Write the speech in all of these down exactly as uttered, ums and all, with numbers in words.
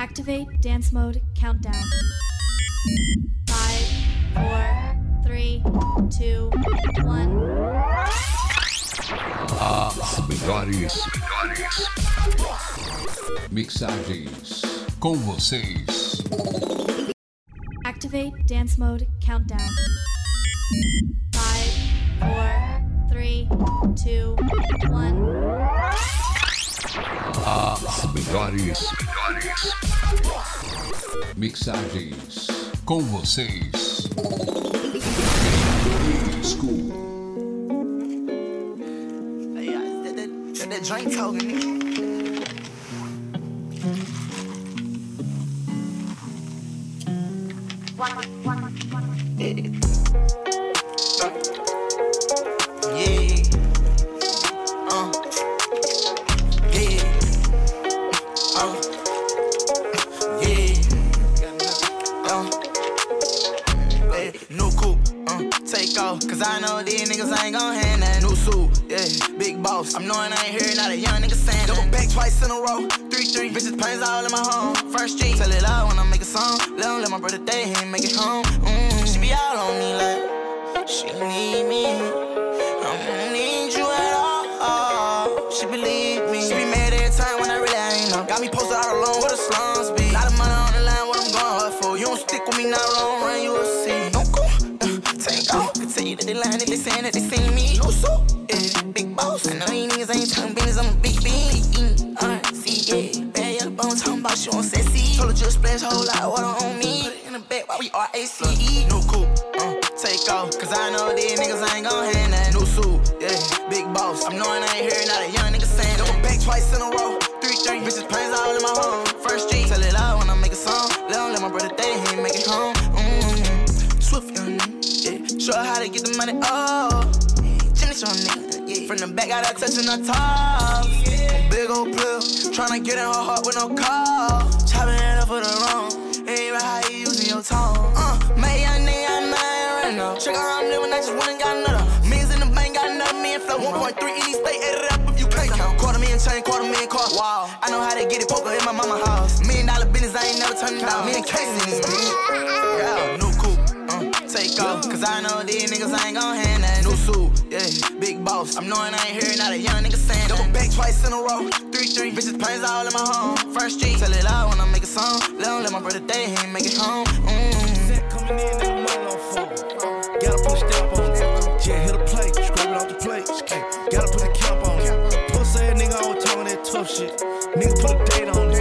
Activate dance mode countdown. Five, four, three, two, one. Ah, melhores, melhores mixagens com vocês. Activate dance mode countdown. Five, four, three, two, one. Ah, melhores, melhores mixagens com vocês. E-Skool. That drink token, nigga. One, one, one. Yeah. Uh. Yeah. Uh. Yeah. Uh. Hey, new coupe. Uh. Take off. Cause I know these niggas ain't gon' hand that new suit. Yeah. Big boss, I'm knowing I ain't hearing out a young nigga saying. Double back twice in a row, three three. Bitches pains all in my home. First G, tell it all when I make a song. Let him let my brother day, he ain't make it home. Mm-hmm. She be all on me like she need me. I don't need you at all. Oh, she believe me. She be mad every time when I really ain't know. Got me posted all alone where the slums be. Lot of money on the line, what I'm going hard for. You don't stick with me now, long run you will see. Don't go, uh, take off. Continue to the line, they saying that they seen me. No so. Big boss, I know you niggas ain't talking business, I'm a big bean. R C A, bad yellow bones, talking about you on sexy. Told her just splash a whole lot of water on me. Put it in the back while we R A C E. New coupe, uh, take off, cause I know these niggas ain't gon' hand that. New suit, yeah, big boss, I'm knowing I ain't hearing out a young nigga saying. Double back twice in a row, three three. Bitches planes all in my home. First G, tell it all when I make a song. Let him let my brother day, he ain't make it home. Mm-hmm. Swift young nigga, yeah, show her how to get the money up. Jimmy young nigga. From the back, got her touching her top. Yeah. Big old blue, tryna get in her heart with no call. Chopping it up for the wrong, ain't right how you using your tongue. Uh, made young nigga, I know I ain't right now. Check out how I'm living, I just went and got another. Means in the bank, got another million flow. one point three in each state, add it up if you can't count. Quarter million chain, quarter million car. Wow, I know how to get it, poker in my mama house. Million dollar business, I ain't never turning down. Million cases in this bitch. Yeah, new coupe, uh, take off. Cause I know these niggas ain't gon' hand that new suit. Yeah, big boss, I'm knowing I ain't hearing out a young nigga saying. Double back twice in a row, three three. Bitches planes all in my home. First G, tell it all when I make a song. Let him let my brother day, he ain't make it home. Mmm. Coming in in the money on phone. Gotta put a step on it. Yeah, hit a plate, scrape it off the plate. Gotta put a cap on it. Pussy ass nigga always talking that tough shit. Nigga put a date on it.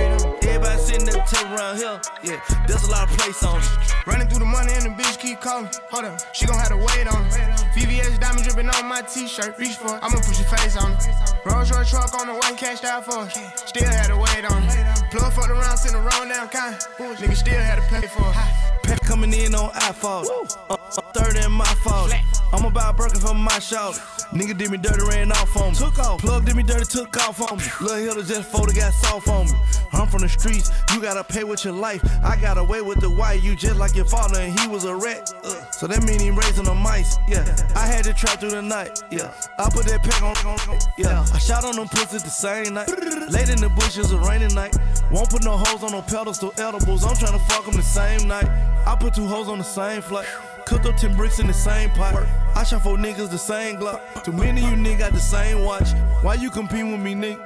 Everybody sitting at the table around here. Yeah, there's a lot of place on it. Running through the money and the bitch keep calling. Hold up, she gon' have to wait on her. V V S diamond dripping on my t-shirt. Reach for it, I'ma push your face on it. Rolls Royce truck on the way, cashed out for it. Still had to wait on it. Plug fucked around, sent the wrong down kind. Nigga still had to pay for it. Pep coming in on iPhone. I'm thirty and my fault. I'm about broken from my shop. Nigga did me dirty, ran off on me. Took off, plug did me dirty, took off on me. Lil' Hilda just folded, got soft on me. I'm from the streets, you gotta pay with your life. I got away with the white, you just like your father and he was a rat. Uh, so that mean he raising the mice, yeah. I had to try through the night, yeah. I put that pack on, yeah. I shot on them pussies the same night. Late in the bushes, a rainy night. Won't put no hoes on no pedestal edibles. I'm tryna fuck them the same night. I put two hoes on the same flight. Cooked up ten bricks in the same pot. I shot four niggas the same Glock. Too many of you niggas got the same watch. Why you competing with me, nigga?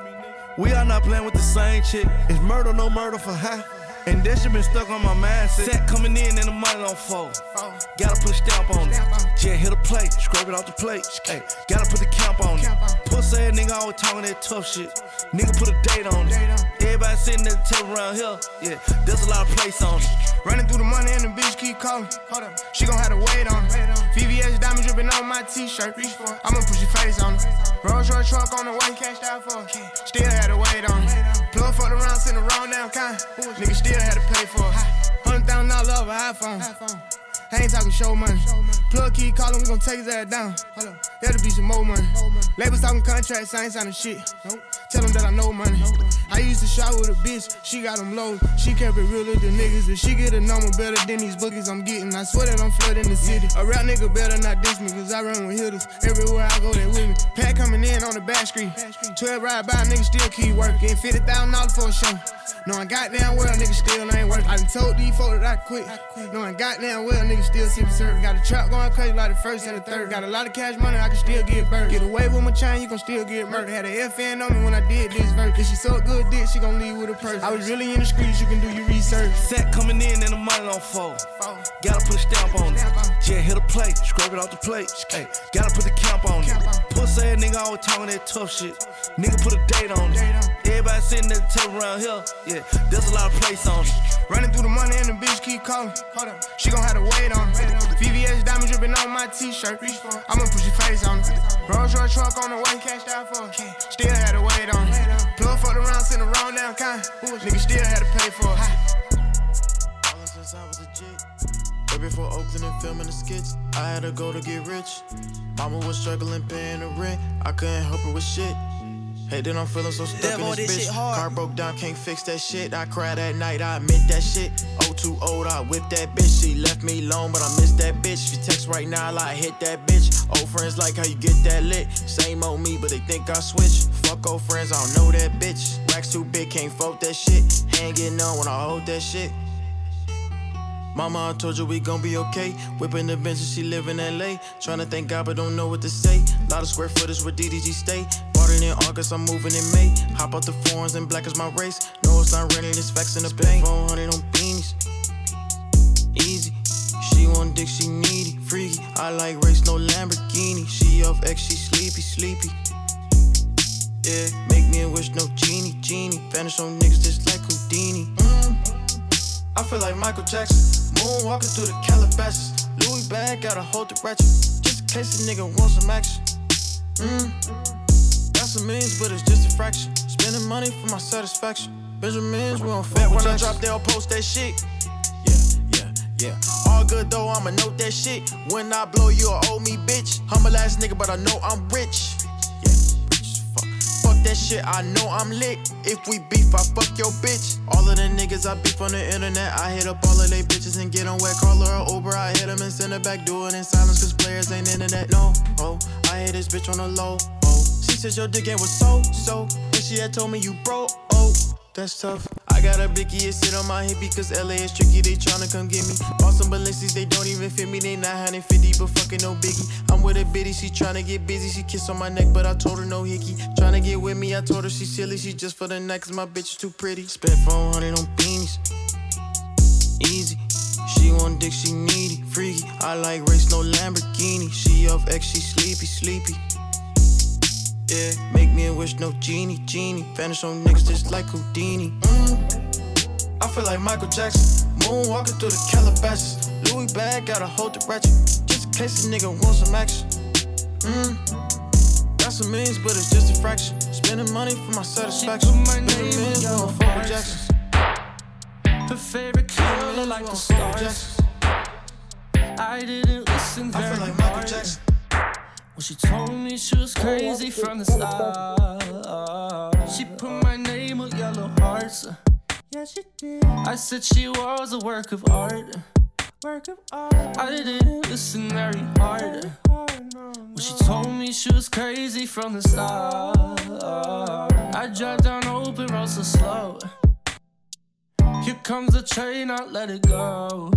We are not playing with the same chick. It's murder, no murder for high. And that shit been stuck on my mindset. Sack coming in and the money don't fold. Gotta put a stamp on it. Yeah, hit a plate, scrape it off the plate. Ay, gotta put the cap on it. Pussy ass nigga always talking that tough shit. Nigga put a date on it. Everybody sitting at the table around here. Yeah, there's a lot of place on it. Running through the money and the bitch keep calling. She gon' have to wait on it. V V S diamond dripping on my t-shirt. I'ma push your face on it. Rolls Royce truck on the way, cashed out for it. Still had to wait on it. Plug fucked around, sent the wrong down kind. Nigga still had to pay for it. Hundred thousand dollars over iPhone. I ain't talking show money. Plug key callin', we gon' take his ass down. That'll be some more money. Labels talking contracts, I ain't signing shit. Tell them that I know money. I used to shop with a bitch, she got them low. She kept it real with the niggas. If she get a number better than these boogies I'm getting, I swear that I'm flooding the city. A rap nigga better not diss me, cause I run with hitters. Everywhere I go, they with me. Pat coming in on the back street. twelve ride by, niggas still keep working. fifty thousand dollars for a show. Knowing goddamn well, niggas still ain't working. I done told these folks that I quit. Knowing goddamn well, niggas still sipping syrup. Got a trap going crazy like the first and the third. Got a lot of cash money, I can still get burned. Get away with my chain, you can still get murdered. Had a F N on me when I did this verse. If she so good dick, she gon' leave with a purse. I was really in the streets, you can do your research. Sack coming in and the money don't fall. Gotta put a stamp on it. Yeah, hit a plate, scrape it off the plate. Ay, gotta put the camp on it. Pussy ass nigga always talking that tough shit. Nigga put a date on it. Everybody sitting at the table around here. Yeah, there's a lot of place on it. Running through the money and the bitch keep calling. She gon' have to wait on it. V V S diamond dripping on my t-shirt. I'ma push your face on it. Rolls Royce truck on the way. Cashed out for it. Still had to wait on it. Plug fucked around, sent the wrong down kind. Nigga still had to pay for it. All since I was a jit. Way before Oakland and filming the skits, I had to go to get rich. Mama was struggling paying the rent. I couldn't help her with shit. Hey, then I'm feeling so stuck in this bitch. Car broke down, can't fix that shit. I cried at night, I admit that shit. Oh, too old, I whipped that bitch. She left me alone, but I miss that bitch. She text right now, I like, hit that bitch. Old friends like how you get that lit. Same old me, but they think I switch. Fuck old friends, I don't know that bitch. Racks too big, can't fold that shit. Hanging on when I hold that shit. Mama, I told you we gon' be okay. Whipping the bench and she live in L A. Tryna thank God, but don't know what to say. Lot of square footage with D D G stay. Bought it in August, I'm moving in May. Hop out the forums and black is my race. No, it's not raining, it's facts in the bank. four hundred on beanies. Easy. She want dick, she needy. Freaky. I like race, no Lamborghini. She off X, she sleepy, sleepy. Yeah, make me a wish, no genie, genie. Vanish on niggas just like Houdini. Mm. I feel like Michael Jackson. Walking through the Calabasas. Louis bag, gotta hold the ratchet. Just in case a nigga wants some action. Mmm. Got some millions, but it's just a fraction. Spending money for my satisfaction. Benjamins, we don't fuck with Jackson. When I drop, they'll post that shit. Yeah, yeah, yeah. All good though, I'ma note that shit. When I blow, you'll owe me, bitch. Humble ass nigga, but I know I'm rich. Yeah, bitch, fuck. Fuck that shit, I know I'm lit. If we beef, I fuck your bitch. All of the niggas I beef on the internet, I hit up all of they bitches and get on wet. Call her or Uber, I hit them and send her back. Do it in silence, cause players ain't into that, no. Oh, I hit this bitch on the low. Oh, she says your dick game was so, so. And she had told me you broke. Oh, that's tough. I got a blicky, it sit on my hippie, cause L A is tricky, they tryna come get me. Bought some Balenci's, they don't even fit me, they nine fifty, but fucking no biggie. I'm with a bitty, she tryna get busy, she kissed on my neck, but I told her no hickey. Tryna get with me, I told her she silly, she just for the night, cause my bitch is too pretty. Spent four hundred on beanies. Easy. She want dick, she needy, freaky. I like race, no Lamborghini. She off X, she sleepy, sleepy. Yeah, make me a wish, no genie, genie. Vanish on niggas just like Houdini. Mm. I feel like Michael Jackson. Moonwalking through the Calabasas. Louis bag, gotta hold the ratchet. Just in case a nigga wants some action. Mmm. Got some millions, but it's just a fraction. Spending money for my satisfaction. Spending millions, but I'm fucking Jackson. Her favorite killer look like the stars. I didn't listen very hard. I feel like Michael Jackson. Well, she told me she was crazy from the start. She put my name with yellow hearts. Yeah, she did. I said she was a work of art. Work of art. I didn't listen very hard. Well, she told me she was crazy from the start. I drive down open road so slow. Here comes the train, I let it go.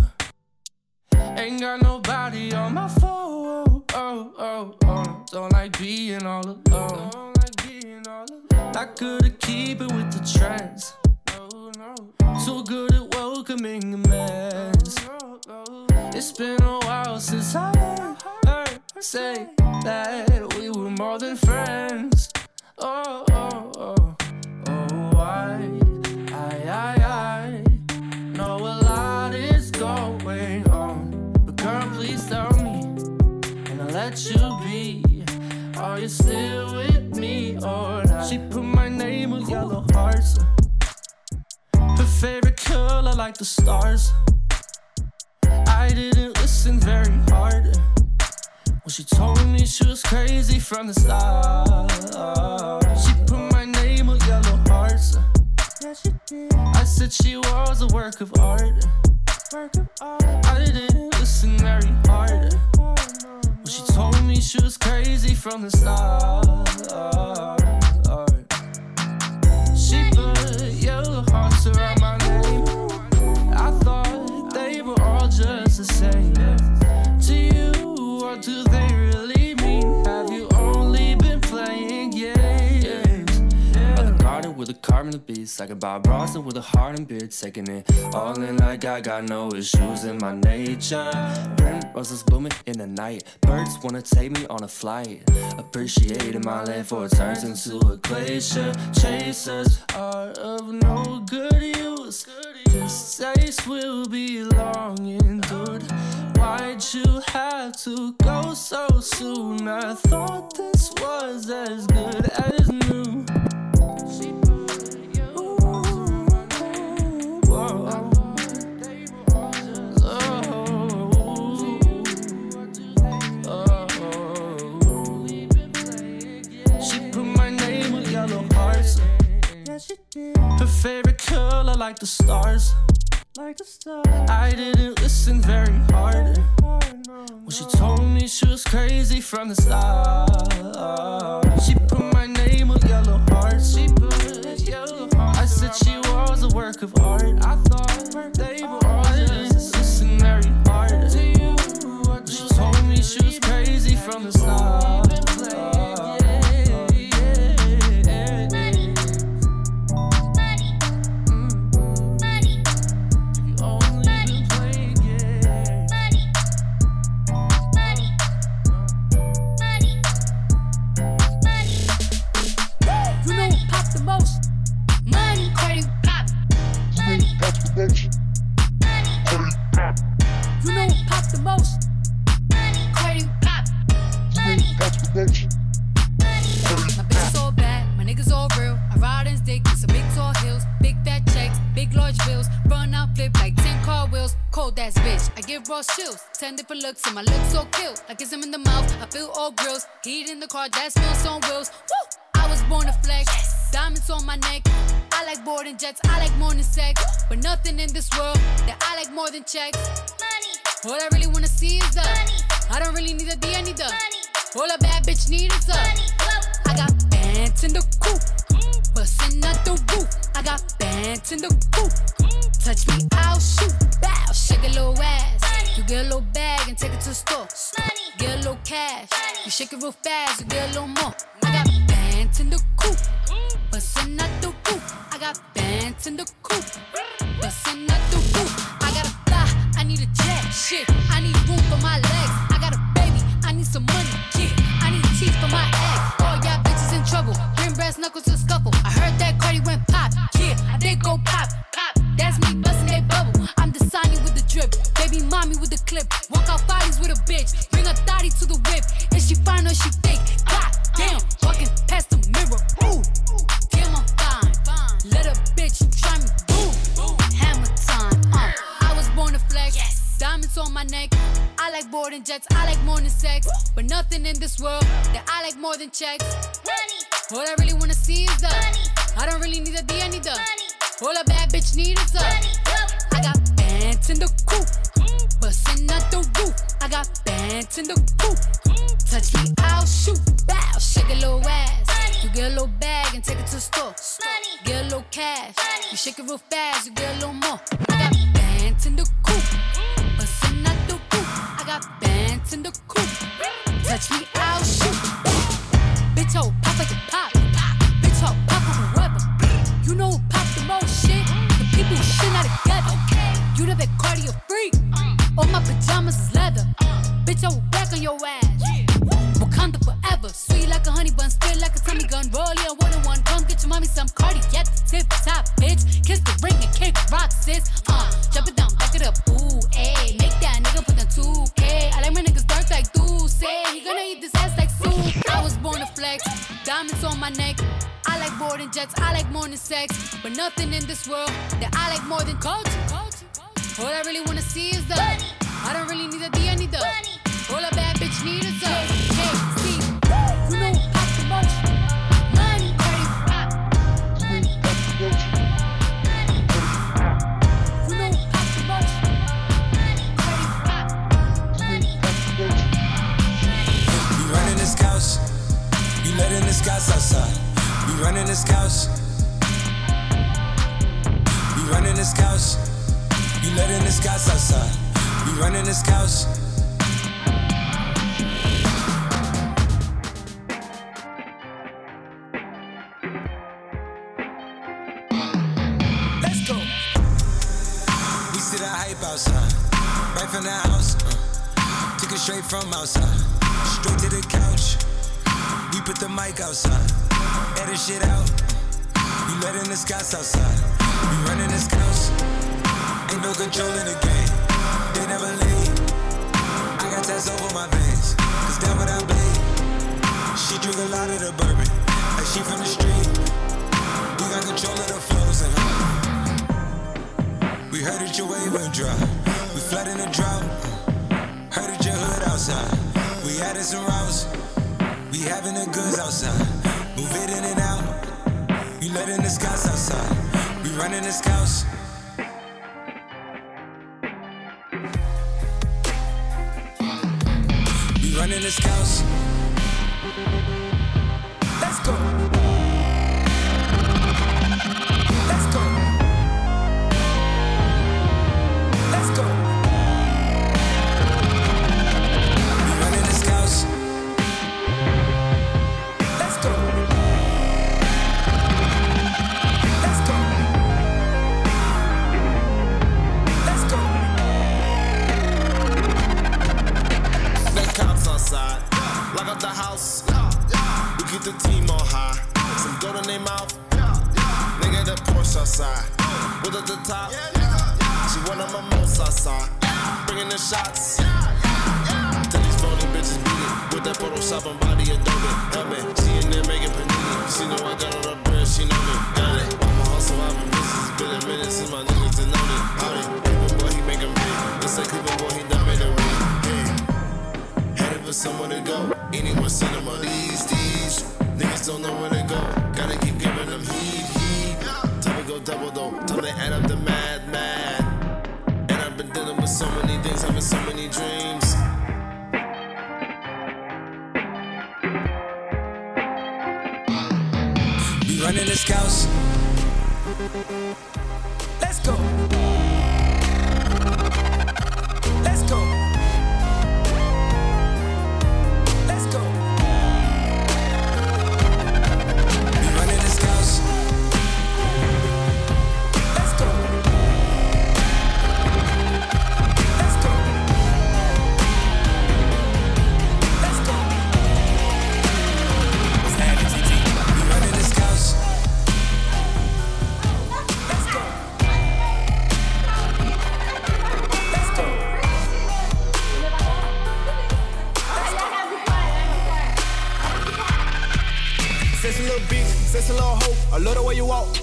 Ain't got nobody on my phone. Oh, oh, oh. Don't like being all alone. Don't like being all alone. I couldn't keep it with the trends. No, no. So good at welcoming a mess. No, no, no. It's been a while since I heard her say that we were more than friends. Oh, oh, oh. Oh, why? I, I, I know a lot is going on, but girl, please tell me, and I'll let you be. Are you still with me or not? She put my name with yellow hearts. Her favorite color like the stars. I didn't listen very hard. Well, she told me she was crazy from the start. She put my name with that she did. I said she was a work of art. Work of art. I didn't listen very hard. Oh, no, no. She told me she was crazy from the start. She put yellow hearts around my name. I thought they were all just the same. To you, what do they really mean? Have you only been playing games? Like a garden with a carbon of beasts. Like a Bob Ross with a heart and beard. Taking it all in like I got no issues in my nature. Roses blooming in the night. Birds wanna take me on a flight. Appreciating my land for it turns into a glacier. Chasers are of no good use. This taste will be long endured. Why'd you have to go so soon? I thought this was as good as new. Her favorite color, like the stars. Like the stars. I didn't listen very hard. Oh, no, no. When she told me she was crazy from the start. She put my name with yellow hearts. She put yellow hearts. I said she was a work of art. I thought they were all just listen very hard. To you, when she told me she was crazy from the start. Ten different looks and my lips so kill. I kiss him in the mouth, I feel all grills. Heat in the car, that smells on wheels. Woo! I was born to flex, yes. Diamonds on my neck. I like boarding jets, I like more than sex. But nothing in this world that I like more than checks. Money. All I really wanna see is the money. I don't really need a D, I need the money. All a bad bitch need is the money. I got bands in the coupe, mm. bustin' out the roof. I got bands in the coupe, mm. touch me, I'll shoot. Bow, shake a little ass. You get a little bag and take it to the store. Money. Get a little cash. Money. You shake it real fast, you get a little more. Money. I got bands in the coupe, mm. bustin' out the roof. I got bands in the coupe, mm. bustin' out the roof. I gotta fly, I need a jet. Shit, I need room for my legs. I got a baby, I need some money. Kid, I need teeth for my ex. All y'all bitches in trouble. Bring brass knuckles to scuffle. I heard that Cardi went pop. Kid, I did go pop. Pop. That's me bustin' that bubble. I'm designing with the drip. Baby mommy with the clip. Walk out bodies with a bitch. Bring a thotty to the whip. If she fine or she thick. God damn. Walking past the mirror. Ooh. Damn, I'm fine. Little bitch, you try me. Boom. Hammer time. Uh. I was born to flex. Yes. Diamonds on my neck. I like boarding jets. I like more than sex. But nothing in this world that I like more than checks. Money. All I really wanna see is the money. I don't really need a D, I need the money. All a bad bitch need is the money. I got bands in the coupe, mm. bustin' out the roof. I got bands in the coupe, mm. touch me, I'll shoot. Bow, shake a little ass. Money. You get a little bag and take it to the store. Money. Get a little cash. Money. You shake it real fast, you get a little more. Money. I got bands in the coupe, mm. bustin' out the roof. I got bands in the coupe, mm. touch me, I'll shoot. Bitch, ho, pop like a pop. Pop. Bitch, ho, pop like a rubber. You know who pops the most shit? The people who shit not together. Okay. You the big cardio freak. Uh. All my pajamas is leather. Uh. Bitch, I will back on your ass. Yeah. Wakanda forever. Sweet like a honey bun, spit like a tummy gun. Roll your one and one. Come get your mommy some Cardi at the tip top, bitch. Kiss the ring and kick rock, sis. Uh. Jump it down, back it up. Ooh, ayy. Make that nigga put the two K. I like my niggas dark like say. He gonna eat this ass like soup. I was born to flex. Diamonds on my neck. I like boarding jets, I like more than sex. But nothing in this world that I like more than culture. All I really wanna see is the money. I don't really need a D, I need the money. All a bad bitch need is the K C. You know who pops the most? Money. Money. Money. this couch. We running this couch. You letting this couch outside. We running this couch. Let's go. We see the hype outside. Right from the house. Uh, took it straight from outside. Straight to the couch. We put the mic outside. Edit shit out. We letting this couch outside. We running this couch. Ain't no control in the game, they never leave. I got tats over my veins, cause that's what I bleed. She drink a lot of the bourbon, like she from the street. We got control of the flows and we heard that your wave went dry. We flood in the drought. Heard that your hood outside. We added some routes. We having the goods outside. Move it in and out. We letting the scouts outside. We running the scouts. Running this couch. Let's go. Let's go. Let's go. We running this couch. Let's go. Let's go. Let's go. The cops outside, lock up the house. We keep the team on high. Some gold in their mouth. Nigga, the Porsche outside. With at the top. She one of my most outside. Bringing the shots. Tell these phony bitches beat it. With that Photoshop on body Adobe. Helmet. She in there making panini. She know I got all the bread. She know me. Got it. I'm a hustle. I've been busy. It's been a minute since my niggas didn't know it. Howdy. Cleveland boy, he make him big. This a Cleveland boy, he dominate the ring. For somewhere to go, anywhere cinema. These, these niggas don't know where to go. Gotta keep giving them heat, heat. Time to go double though, till they add up the mad, mad. And I've been dealing with so many things, having so many dreams. We running this couch. Let's go. Let's go.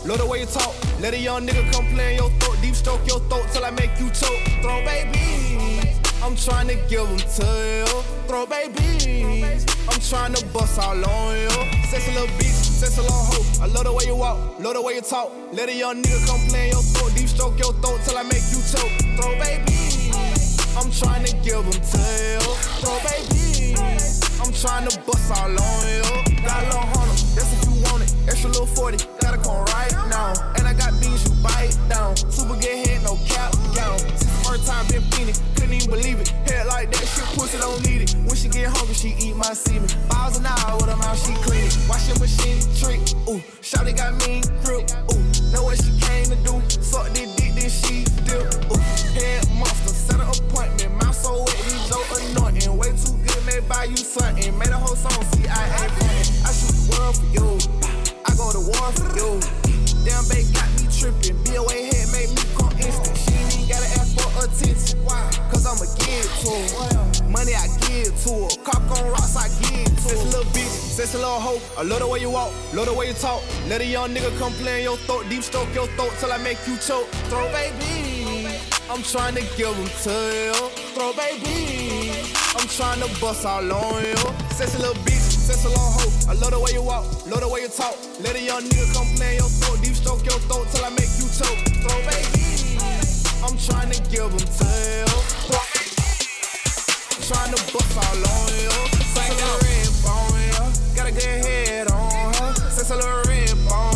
Love the way you talk. Let a young nigga come play in your throat. Deep stroke your throat till I make you choke. Throw babies, I'm trying to give them to you. Throw babies, I'm trying to bust all on you. Sexy little bitch, sexy little hoe. I love the way you walk, love the way you talk. Let a young nigga come play in your throat. Deep stroke your throat till I make you choke. Throw babies, I'm trying to give them to you. Throw babies, I'm trying to bust all on you. Got a little Honda, that's if you want it. Extra little forty, gotta come right now. And I got beans, you bite down. Super get head, no cap down. Since the first time been fiending, couldn't even believe it. Head like that, shit pussy don't need it. When she get hungry, she eat my semen. Miles an hour with her mouth, she clean it. Watch your machine trick, ooh. Shawty got mean grip, ooh. Know what she came to do. Suck this dick, then she dip, ooh. Head monster, set an appointment. Mouth so wet, he Joe anointing. Way too good, may buy you something. Made a whole song, see I ain't funny. I shoot the world for you. I go to war for you. Damn, babe got me tripping. B O A head made me come instant. She ain't even gotta ask for attention. Why? Cause I'ma give to her. Money I give to her. Cop on rocks I give to her. Sexy little bitch, sexy little hoe. I love the way you walk, love the way you talk. Let a young nigga come play in your throat. Deep stroke your throat till I make you choke. Throw baby, I'm trying to give them to you. Throw baby, I'm trying to bust all on you. Sexy little bitch, sexy little hoe. I love the way you walk, love the way you talk. Let a young nigga come play in your throat. Deep stroke your throat till I make you choke. Throw baby, I'm trying to give them to you. I'm trying to bust all on you. Sexy little rip on you. Got a good head on her. Sexy little rip on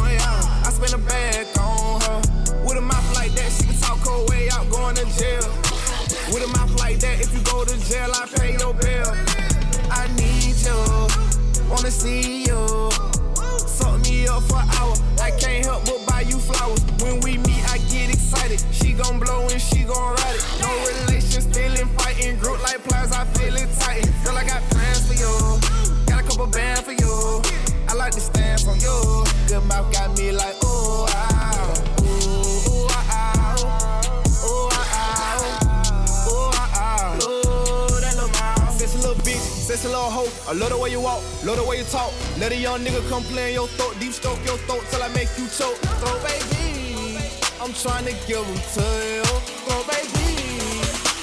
I love the way you walk, love the way you talk. Let a young nigga come play in your throat. Deep stroke your throat till I make you choke. Throw baby, I'm trying to give them to you. Throw baby,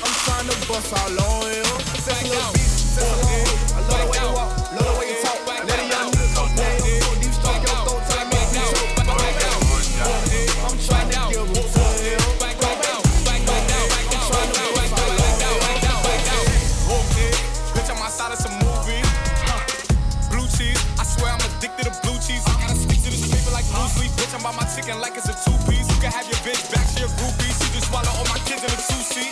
I'm trying to bust all on you. It's like a beat, it's a I love the way you walk, love the way you talk. Let a young nigga come play in your throat. Deep stroke your throat till I make you choke. Throw baby, I'm trying to give them to you. I'm trying to bust all on you. Bitch, I'm outside of some movies. I swear I'm addicted to blue cheese. I gotta stick to the paper like blue sleep. Bitch, I'm by my chicken like it's a two-piece. You can have your bitch back to your groupies. She just swallow all my kids in a two-seat.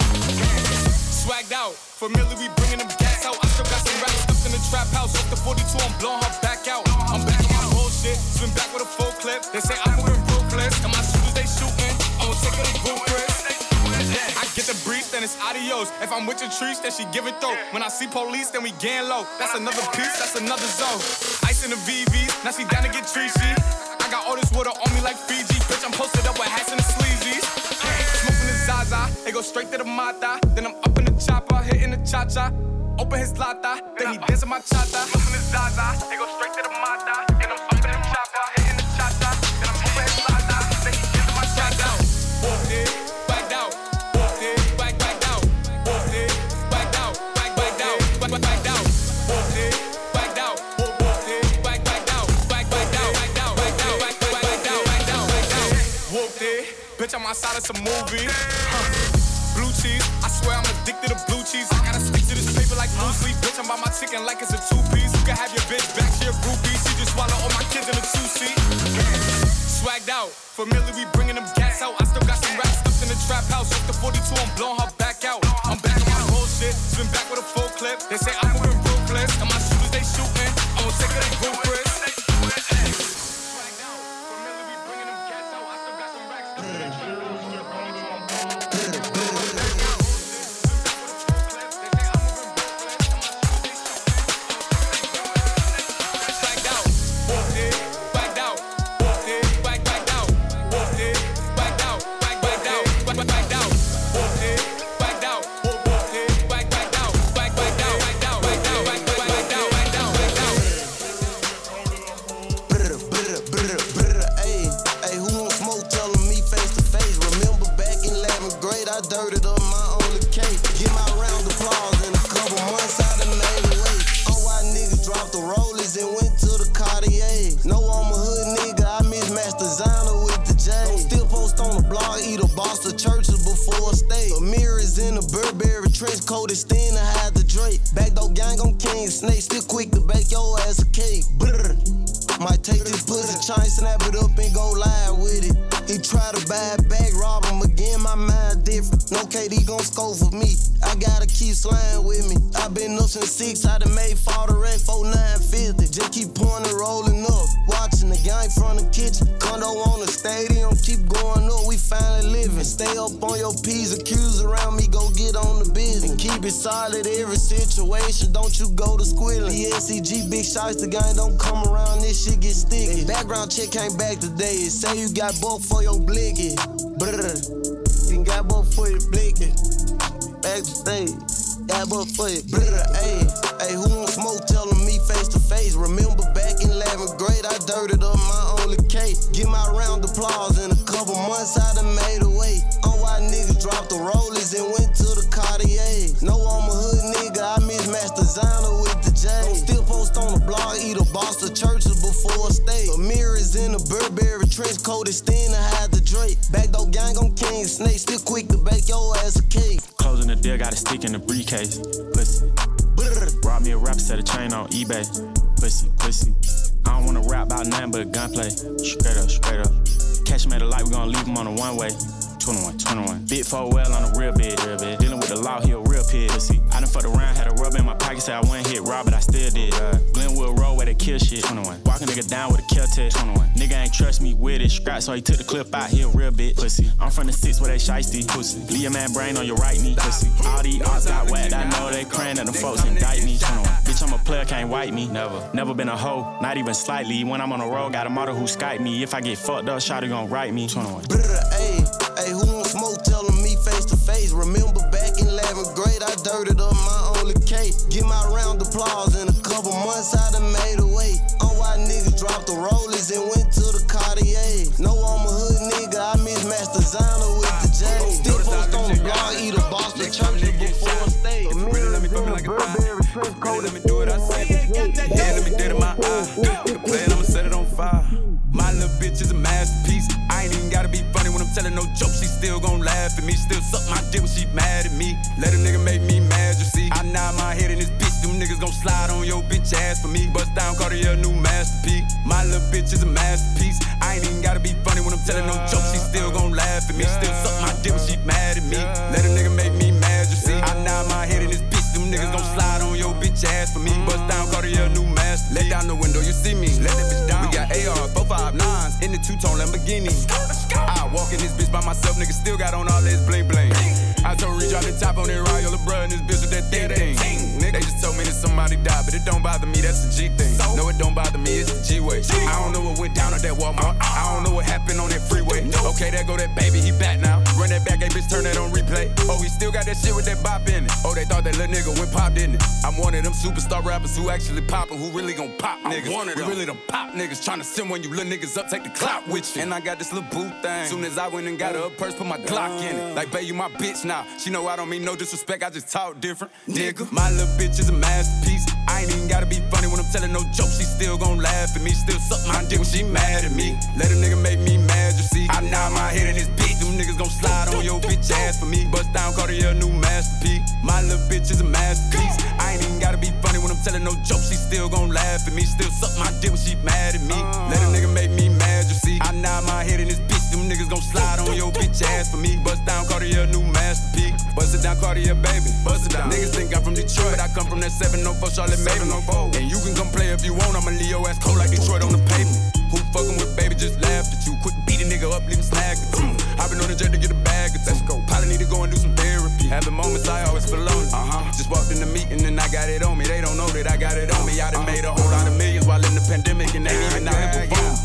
Swagged out, familiar, we bringing them gas out. I still got some raps slipped in the trap house. Off the forty-two, I'm blowing her back out. I'm back on my bullshit, swim back with a full clip. They say I'm moving ruthless, and my shooters they shooting. I'm gonna take her to Blueprint. I get the breeze, then it's adios. If I'm with your trees, then she give it though. When I see police, then we gang low. That's another piece, that's another zone. Ice in the V Vs, now she down to get treachy. I got all this water on me like Fiji. Bitch, I'm posted up with hats and the sleazies. Smoking the Zaza, it go straight to the Mata. Then I'm up in the chopper, hitting the cha-cha. Open his lata, then he dancing my cha-cha. Smoking the Zaza, it go straight to the Mata. Then I'm up in the chopper, hitting the cha-cha. Then I'm open his lata, then he dancing my cha-cha. Walked in. Bitch, I'm outside of some movies. Huh. Blue cheese, I swear I'm addicted to blue cheese. I gotta stick to this paper like blue sleep. Bitch, I'm by my chicken like it's a two-piece. You can have your bitch back to your groupies. She just swallow all my kids in a two-seat. Swagged out, familiar, we bringing them gas out. I still got some raps stuffed in the trap house. Off the forty-two, I'm blowing her back out. I'm back on my bullshit, swim back with a full clip. They say I'm moving ruthless, and my shooters they shooting. I'm gonna take her to Blueprint. Solid every situation, don't you go to squealing. D S C G, big shots, the gang don't come around, this shit get sticky. Background check came back today, it say you got buck for your blicky. Brr, you got buck for your blicky. Back today, got buck for your brr. Ayy, ayy, who won't smoke telling me face to face? Remember back in eleventh grade, I dirtied up my only cake. Get my round applause, in a couple months I done made a way. All white niggas dropped the rollies and went to the Cartier. No, I'm a hood nigga, I mismatch designer with the J. I'm still post on the blog, eat a box of churches before a state. A mirror is in a Burberry trench coat, it's thin to hide the Drake. Back though gang on King Snake, still quick to bake your ass a cake. Closing the deal, got a stick in the briefcase. Pussy. Rob me a rap, set a chain on eBay. Pussy, pussy. I don't wanna rap about nothing but gunplay. Straight up, straight up. Catch him at a light, we gon' leave him on the one way. twenty-one, twenty-one. Big four L on the real bed, real bed. Dealing with the law, he a real pissy. I done fucked around, had a rubber in my pocket, said I wouldn't hit Rob, but I still did. Uh, Glenwood Road where they kill shit. twenty-one. Walk a nigga down with a kill test. twenty-one. Nigga ain't trust me with it. Scratch, so he took the clip out, he a real bitch. Pussy. I'm from the six where they shiesty. Pussy. Leave a man brain on your right knee. Pussy. All these odds got whacked, I know they crying at them folks indict me. twenty-one. Bitch, I'm a player, can't wipe me. Never. Never been a hoe, not even slightly. When I'm on the road, got a model who Skype me. If I get fucked up, shawty gon' write me. twenty-one. Hey, who won't smoke telling me face to face? Remember back in eleventh grade, I dirtied up my only cake. Get my round applause in a couple months. telling no jokes, she still gon' laugh at me. Still suck my dick when she mad at me. Let a nigga make me mad, you see. I nod my head in this bitch, them niggas gon' slide on your bitch ass for me. Bust down, Cardi, a new masterpiece. My little bitch is a masterpiece. I ain't even gotta be funny when I'm telling no jokes, she still gon' laugh at me. Still suck my dick when she mad at me. Let a nigga make me mad, you see. I nod my head in this bitch, them niggas gon' slide on your bitch ass for me. Bust down, Cardi, a new masterpiece. Let down the window, you see me. Let that bitch down. We got A R, four five nines in the two-tone Lamborghini. I walk in this bitch by myself, nigga still got on all this bling bling. I told her, drop the top on it, Royal LeBron, this bitch with that thing thing. They just told me that somebody died, but it don't bother me, that's the G thing. No, it don't bother me, it's the G-way. I don't know what went down at that Walmart. I don't know what happened on that freeway. Okay, there go that baby, he back now. Run that back, hey bitch, turn that on replay. Oh, he still got that shit with that bop in it. Oh, they thought that little nigga went pop, didn't it? I'm one of them superstar rappers who actually poppin', who really gon' pop niggas. We really done pop niggas, tryna send one you little niggas up, take the clock with you. And I got this little boot thing. Soon as I went and got her a purse, put my Glock in it. Like, babe, you my bitch now. She know I don't mean no disrespect, I just talk different, nigga. My little bitch is a masterpiece. I ain't even gotta be funny when I'm telling no jokes, she still gon' laugh at me. Still suck my dick when she mad at me. Let a nigga make me mad, you see. I nod my head in this bitch, them niggas gon' slide on your bitch ass for me. Bust down, Cardi, a new masterpiece. My little bitch is a masterpiece. I ain't even gotta be funny when I'm telling no jokes, she still gon' laugh at me. Still suck my dick when she mad at me. Let a nigga make me mad, you see. I nod my head in this bitch, them niggas gon' slide on your bitch ass for me. Bust down, Cardi, a new masterpiece. Bust it down, Cardi, baby. Bust it down. Niggas think I'm from Detroit, but I come from that seven oh four Charlotte Maven. And you can come play if you want, I'ma leave your ass cold like Detroit on the pavement. Who fucking with baby just laughed at you? Quick beat a nigga up, leave him slagging. I've been on the jet to get a bag of two. Let's go. Probably need to go and do some therapy. Having moments I always feel lonely. Uh huh. Just walked in the meeting and I got it on me. They don't know that I got it on me. I done made a whole lot of millions while in the pandemic and they ain't even out here performing.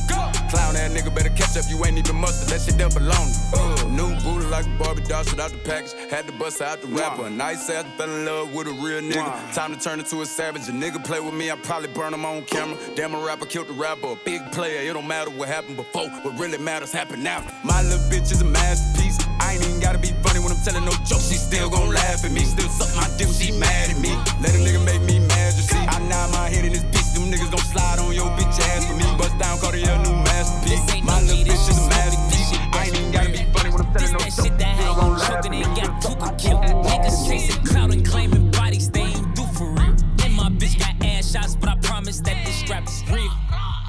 Clown ass nigga better catch up, you ain't even mustard, that shit up alone. Uh, new booty like a Barbie doll, shit out the package. Had to bust out the rapper. A nice ass, fell in love with a real nigga. Time to turn into a savage. A nigga play with me, I probably burn him on camera. Damn, a rapper killed the rapper, a big player. It don't matter what happened before, what really matters happened now. My little bitch is a masterpiece. I ain't even gotta be funny when I'm telling no jokes, she still gon' laugh at me. Still suck my dick, she mad at me. Let a nigga make me mad, you see. I nod my head in this bitch, them niggas gon' slide on your bitch ass for me. Bust down, Cardi, a new masterpiece. My little bitch is a masterpiece. I ain't even gotta be funny when I'm telling no jokes, she still gon' laugh at me. Got Tuka killed, niggas chasing clout and claiming bodies they ain't do for real. And my bitch got ass shots, but I promise that this strap is real.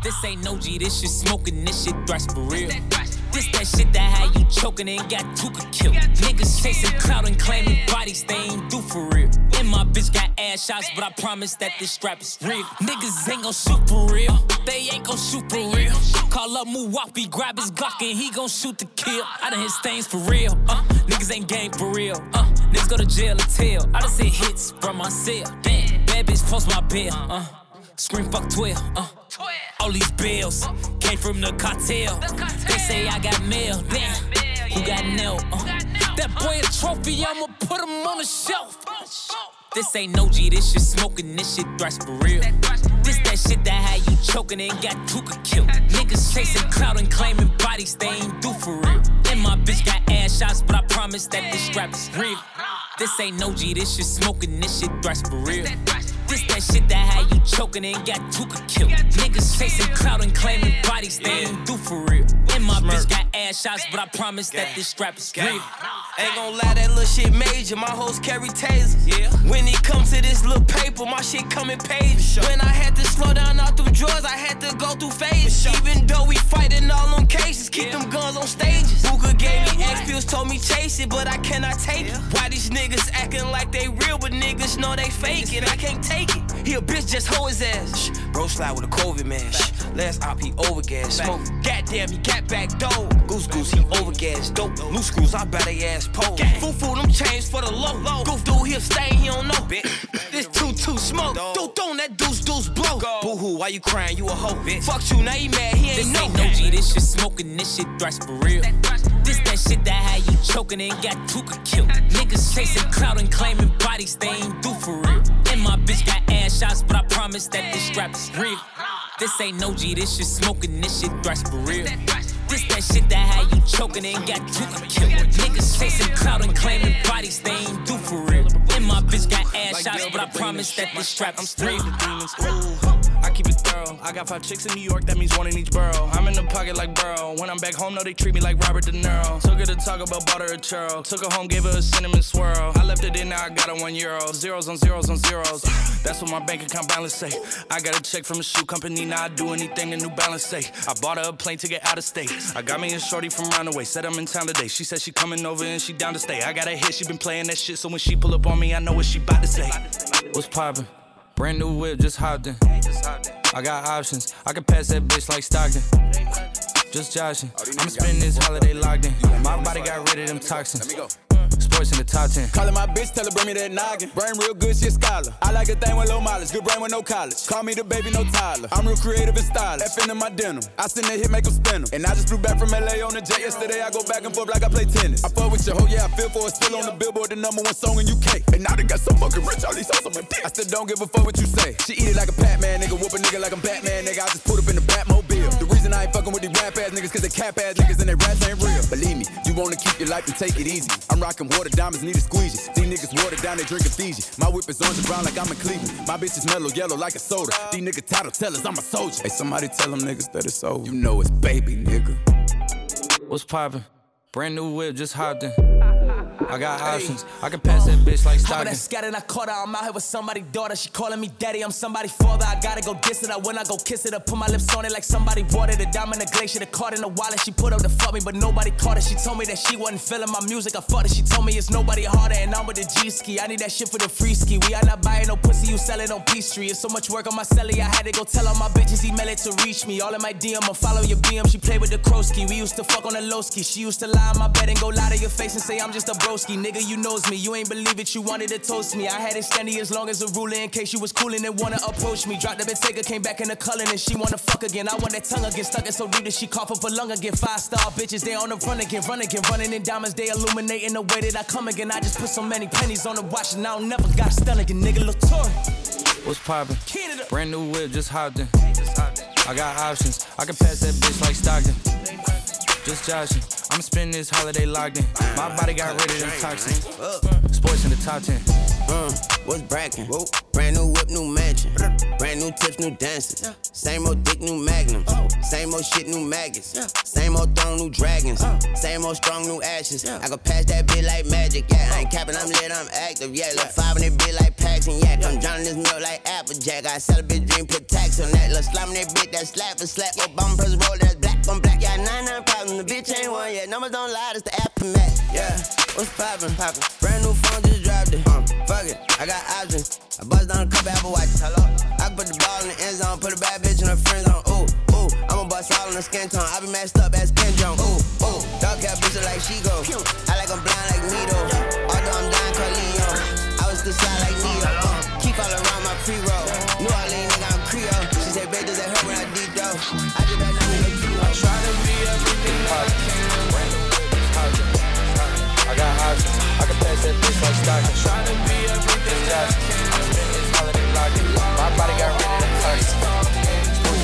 This ain't no G, this shit smoking, this shit thrust for real. This that shit that had you choking and got Tuka killed. Niggas chasing clout and claiming bodies they ain't do for real. And my bitch got ass shots, but I promise that this strap is real. Niggas ain't gon' shoot for real, they ain't gon' shoot for real. Call up Muwapi, grab his Glock and he gon' shoot to kill. I done hit stains for real, uh, niggas ain't gang for real, uh, niggas go to jail or tell. I done see hits from my cell, damn, bad bitch post my bill, uh, scream fuck twelve, uh. All these bills uh, came from the cartel. the cartel. They say I got mail. Damn, who got nail? Yeah. Uh, that boy a trophy, I'ma put him on the shelf. Boom, boom, boom. This ain't no G, this shit smoking, this shit thrust for real. This that shit that had you choking and got Tuka killed. Niggas chasing clout and claiming bodies they ain't do for real. And my bitch got ass shots, but I promise that this strap is real. This ain't no G, this shit smoking, this shit thrust for real. This that shit that had you choking and got Tuka killed. Niggas chasing clout and claiming bodies they ain't do for real. And my bitch got ass shots, but I promise that this strap is real. Ain't gon' lie, that little shit major. My hoes carry tasers. Yeah. When it comes to this little paper, my shit come in pages. Sure. When I had to slow down all them drawers, I had to go through phases. Sure. Even though we fighting all them cases, keep yeah. them guns on stages. Booker gave me X pills, told me chase it, but I cannot take yeah. it. Why these niggas acting like they real, but niggas know they fake it? I can't take it. He a bitch, just hoe his ass. Bro slide with a COVID mask. Last op, he overgassed. Smoke. Goddamn, he got back though. Goose goose, he overgassed. Dope. Loose screws, I bet they ass. Foo foo, them chains for the low. low. Goof dude, he'll stay, he don't know. This two two smoke. Dude, don't that deuce deuce blow. Boo hoo, why you crying? You a hoe. Bitch. Fuck you, now you mad, he ain't know. This ain't no G, this shit smoking, this shit thrust for real. This that shit that had you choking and got Tuka killed. Niggas chasing clout and claiming bodies they ain't do for real. And my bitch got ass shots, but I promise that this strap is real. This ain't no G, this shit smoking, this shit thrust for real. This that shit that had you choking and got Tuka killed. Niggas chasing clout and claiming bodies they ain't do for real. And my bitch got ass shots, but I promise that this strap is real. I'm straight to demons, ooh. I I keep it thorough. I got five chicks in New York, that means one in each borough. I'm in the pocket like Burrow. When I'm back home, no, they treat me like Robert De Niro. Took her to Taco Bell, bought her a churl. Took her home, gave her a cinnamon swirl. I left it in, now I got a one euro. Zeros on zeros on zeros. That's what my bank account balance say. I got a check from a shoe company, now I do anything the New Balance say. I bought her a plane ticket out of state. I got me a shorty from Roundaway, said I'm in town today. She said she coming over and she down to stay. I got a hit, she been playing that shit, so when she pull up on me, I know what she about to say. What's poppin'? Brand new whip, just hopped in. I got options, I can pass that bitch like Stockton. Just joshin', I'm spending this holiday locked in. My body got rid of them toxins. Sports in the top ten. Callin' my bitch, tell her bring me that noggin. Brain real good, she a scholar. I like a thing with low mileage, good brain with no college. Call me the baby, no Tyler. I'm real creative and stylish. F in my denim. I send that hit, make them spin them. And I just flew back from L A on the jet yesterday. I go back and forth like I play tennis. I fuck with your hoe, yeah, I feel for it. Still on the Billboard, the number one song in U K. And now they got so fucking rich, all these hoes on my dick. I still don't give a fuck what you say. She eat it like a Pac-Man, nigga. Whoop a nigga like I'm Batman, nigga. I just put up in the Batmobile. The reason I ain't fucking with these rap ass niggas, cause they cap ass niggas and they rats ain't real. Believe me, you wanna keep your life and take it easy. I'm rocking water, diamonds need a squeegee. These niggas water down, they drink a Fiji. My whip is orange and brown like I'm in Cleveland. My bitch is mellow yellow like a soda. These niggas title tellers, I'm a soldier. Hey, somebody tell them niggas that it's over. You know it's baby, nigga. What's poppin'? Brand new whip, just hopped in. I got options, I can pass that bitch like Stockton. I scattered, I caught her, I'm out here with somebody's daughter. She calling me daddy, I'm somebody's father. I gotta go diss it, I when I go kiss it. I put my lips on it like somebody watered. A diamond, a glacier, the card in the wallet. She put up to fuck me, but nobody caught it. She told me that she wasn't feeling my music, I fought it. She told me it's nobody harder, and I'm with the G-Ski. I need that shit for the free ski. We are not buying no pussy, you sell it on Peachtree. It's so much work on my celly, I had to go tell all my bitches email it to reach me. All in my D M, I'll follow your B M. She played with the crow ski, we used to fuck on the low ski. She used to lie in my bed and go lie to your face and say I'm just a bro. Nigga, you knows me, you ain't believe it, you wanted to toast me. I had it standing as long as a ruler in case you was coolin' and wanna approach me. Dropped the Bentayga, came back in the Cullen and she wanna fuck again. I want that tongue again, stuck it so deep that she cough up a lung again. Five star bitches, they on the run again, run again. Running in diamonds, they illuminating the way that I come again. I just put so many pennies on the watch and I don't never got stun again. Nigga, Latour. What's poppin'? Canada. Brand new whip, just hopped in. I got options, I can pass that bitch like Stockton. Just joshin'. I'm spending this holiday locked in. My body got rid of them toxins. Sports in the top ten. Uh, what's brackin'? Whoa. Brand new whip, new mansion. Brand new tips, new dances. Yeah. Same old dick, new magnums. Oh. Same old shit, new maggots. Yeah. Same old throne, new dragons. Uh. Same old strong, new ashes. Yeah. I can pass that bitch like magic. Yeah, I ain't capping, I'm lit, I'm active. Yeah, look, five in that bitch like Paxton. Yeah, I'm drowning this milk like Applejack. I sell a bitch dream, put tax on that. Look, slamming that bitch, that slap and slap. Obama press roll, that's black on black. Yeah, nine nine problems, the bitch ain't one yet. Numbers don't lie, it's the aftermath. Yeah, what's poppin'? Poppin'. Brand new phone, just dropped it. Um, fuck it, I got options. I bust down a couple Apple Watches, hello. I can put the ball in the end zone, put a bad bitch and her friends on. Ooh, ooh, I'ma bust all in the skin tone. I be messed up as Ken Jong. Ooh, ooh, dark hair bitches like she go. I like I'm blind like Nito. Although I'm dying Carlino, I was still shy like Neo. Uh, keep all around my free roll. New Orleans nigga, I'm Creole. She said, babe, does that hurt when I deep though? I just got nothing to do. I'm trying to be everything I can. I got options, I can pass that bitch like Stockton. I'm trying to be everything I can. I'm spending this holiday locked in. My body got rid of the toxins.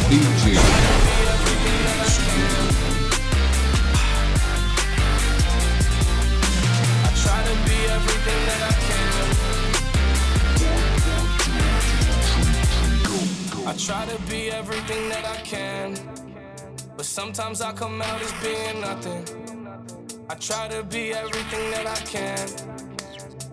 D J E-Skool. I try to be everything that I can. I try to be everything that I can, but sometimes I come out as being nothing. I try to be everything that I can,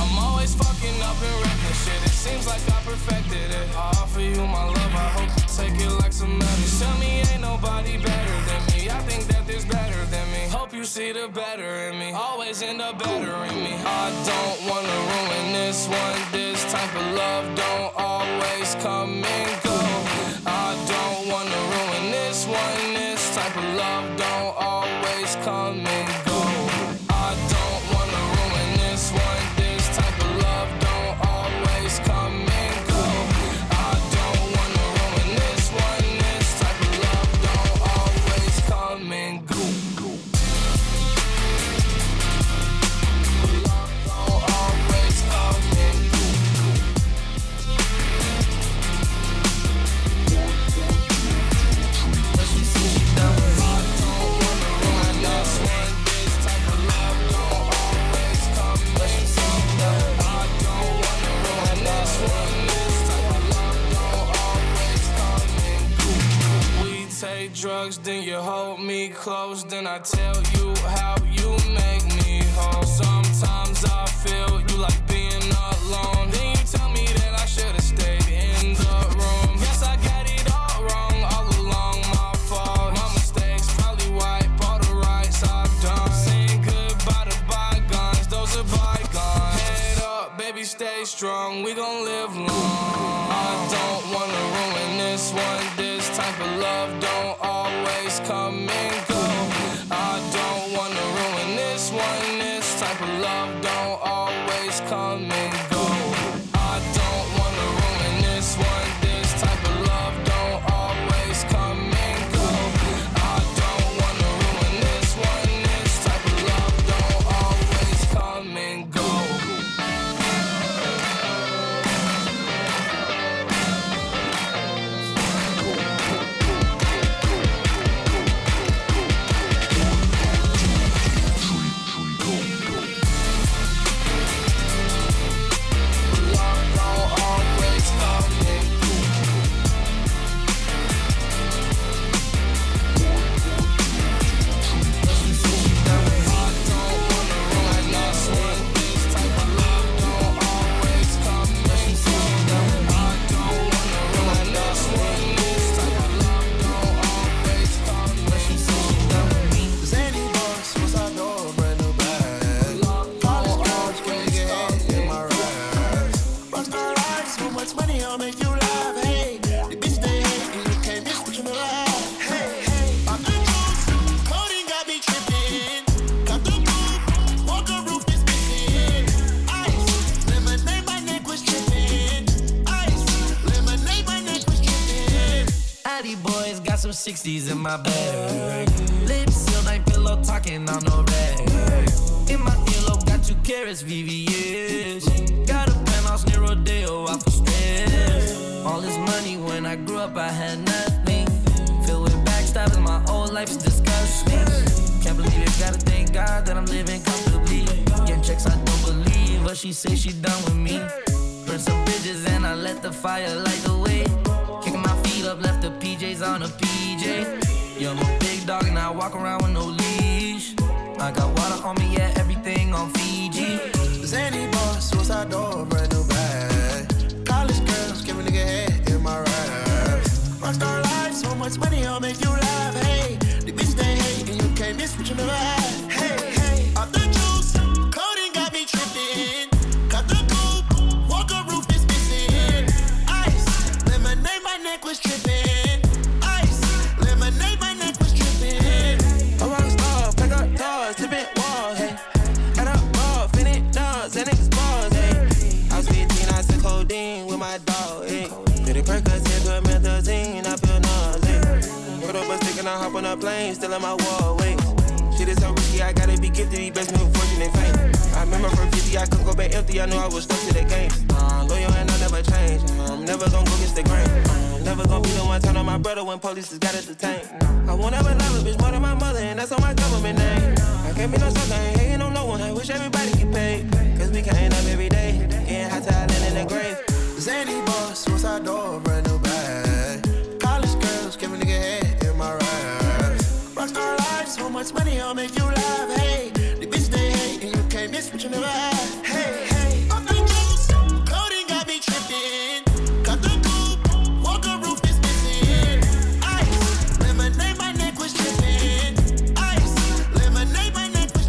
I'm always fucking up and wrecking shit. It seems like I perfected it. I offer you my love, I hope you take it like some medicine. Tell me ain't nobody better than me. I think that there's better than me. Hope you see the better in me. Always end up better in me. I don't wanna ruin this one. This type of love don't always come and go. I don't wanna ruin this one. This type of love don't always come and go. things, then you hold me close. Then I tell you how you make me whole. Sometimes I feel you like being alone. Then you tell me that I should've stayed in the room. Yes, I got it all wrong, all along my fault. My mistakes probably wipe all the rights I've done. Saying goodbye to bygones, those are bygones. Head up, baby, stay strong, we gon' live long. I don't wanna ruin this one. This type of love don't always come and go. I don't wanna ruin this one. This type of love don't always come and go. I don't wanna ruin this one. This type of love don't always come and go. I don't wanna ruin this one. This type of love don't always come and go. sixties in my bag, lips sealed, ain't pillow talking on no rag. In my earlobe got two carrots, V V S. Got a penthouse near Rodeo, off the stress. All this money when I grew up, I had nothing. Filled with backstabbing, my whole life is disgusting. Can't believe it, gotta thank God that I'm living comfortably. Getting checks, I don't believe, but she say she done with me. Burn some bridges and I let the fire light the way. Kicking my feet up, left the P Js on a P J. Yo, I'm a big dog and I walk around with no leash. I got water on me, yeah, everything on Fiji. Zany boss, suicide door, brand new bag. College girls, give a nigga head in my ride. Rockstar life, so much money, I'll make you laugh. Hey, the bitch they hate and you can't miss what you never had. Hey, hey, off the juice, coding got me tripping. Cut the coupe, walker roof is missing. Ice, lemonade, my neck was tripping. With my dog, eh? Pretty percussion, good methazine, I feel nauseous. Put up a stick and I hop on a plane, still in my wall, wait. Shit is so risky, I gotta be gifted, he best me with fortune and fame. I remember from fifty, I couldn't go back empty, I knew I was stuck to the game. Uh, loyal and I never change, I'm never gonna go against the grain. I'm never gonna be the one turn on my brother when police has got it detained. I won't ever love a bitch more than my mother, and that's on my government name. I can't be no sucker, I ain't hating on no one, I wish everybody get paid. Cause we can't end up every day, getting hot till in the grave. Zany boss, suicide door, brand new bag. College girls, give a nigga head in my ride. Rockstar life, so much money, I'll make you laugh. Hey, the bitch they hate, and you can't miss what you never had. Hey, hey, off the juice, coding got me tripping. Cut the coupe, walker roof is missing. Ice, lemonade, my neck was tripping. Ice, lemonade, my neck was tripping.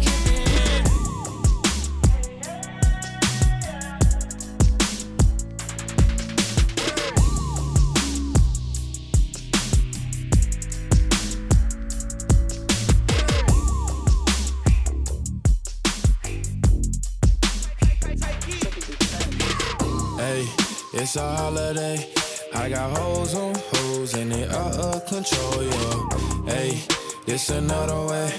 Hey, it's a holiday. I got hoes on hoes and they out of control, yo. Hey, this another way.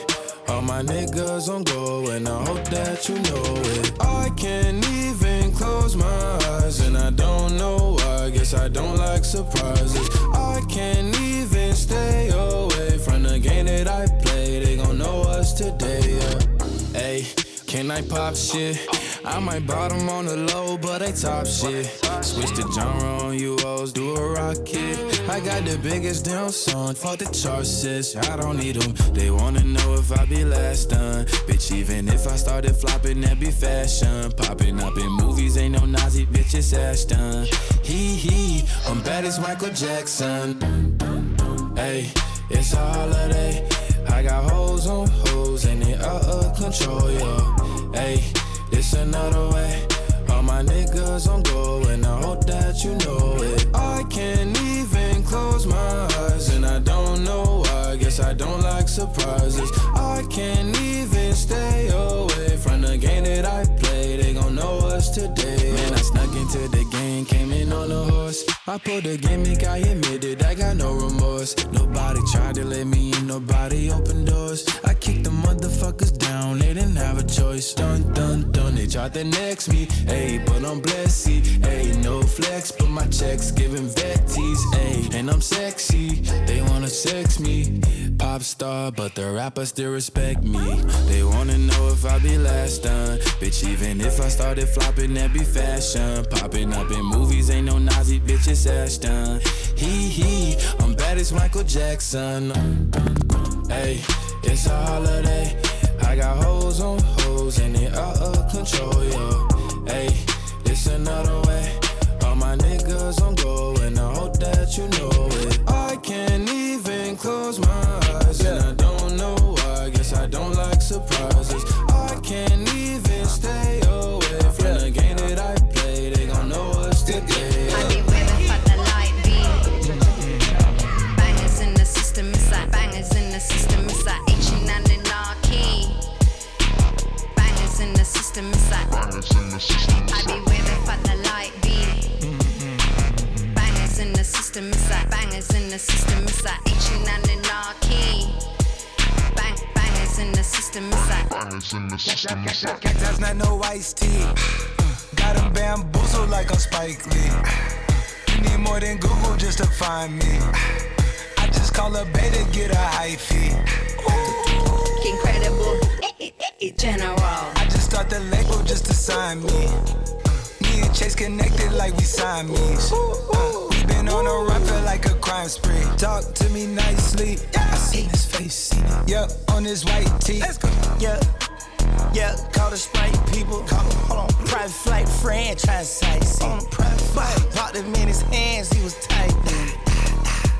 All my niggas on go and I hope that you know it. I can't even close my eyes and I don't know why. Guess I don't like surprises. I can't even stay away from the game that I play. They gon' know us today, yeah. Hey. Can I pop shit? I might bottom on the low, but I top shit. Switch the genre on you hoes, do a rocket. I got the biggest damn song, fuck the charts, sis. I don't need them, they wanna know if I be last done. Bitch, even if I started flopping, that be fashion. Popping up in movies, ain't no Nazi, bitch, it's Ashton. Hee hee, I'm bad as Michael Jackson. Hey, it's a holiday. I got hoes on hoes and they out of control, yo. Hey, this another way. All my niggas on go and I hope that you know it. I can't even close my eyes and I don't know why. Guess I don't like surprises. I can't even stay away from the game that I play. They gon' know us today. Man, I snuck into the game, came in on a horse. I pulled a gimmick, I admitted, I got no remorse. Nobody tried to let me in, nobody opened doors. I kicked the motherfuckers down, they didn't have a choice. Dun, dun, dun, they tried to next me. Ayy, but I'm blessy. Ayy, no flex, but my checks giving vetties. Ayy, and I'm sexy, they wanna sex me. Pop star, but the rappers still respect me. They wanna know if I be last done. Bitch, even if I started flopping, that be fashion. Popping up in movies, ain't no Nazi, bitch, it's Ashton. Hee hee, I'm bad as Michael Jackson. Hey, it's a holiday. I got hoes on hoes and they out of control, yo. Hey, this another way. All my niggas on go and I hope that you know it. I can't even close my eyes and I don't know why. Guess I don't like surprises. I can't even stay away from the game that I play. They gon' know us today. I be women for the light beat. Bangers in the system, it's like bangers in the system, it's like H nine and R-Key. Bangers in the system, it's like bangers in the system. I be women for the light beat. Bangers in the system, it's like bangers in the system, it's like H nine and R-Key. Bang, bangers in the system, it's like bangers in the system, it's like that's not no iced tea. Got him bamboozled like I'm Spike Lee. You need more than Google just to find me. I just call a bae to get a hyphy. Incredible, general. I just start the label just to sign me. Me and Chase connected like we Siamese. Uh, we been on a run, feel like a crime spree. Talk to me nicely. I seen his face, seen it. Yeah, on his white tee. Yeah. Yeah, call the Sprite people. Call him, hold on. Private flight franchise sites. On a private flight. Popped him in his hands, he was tight then.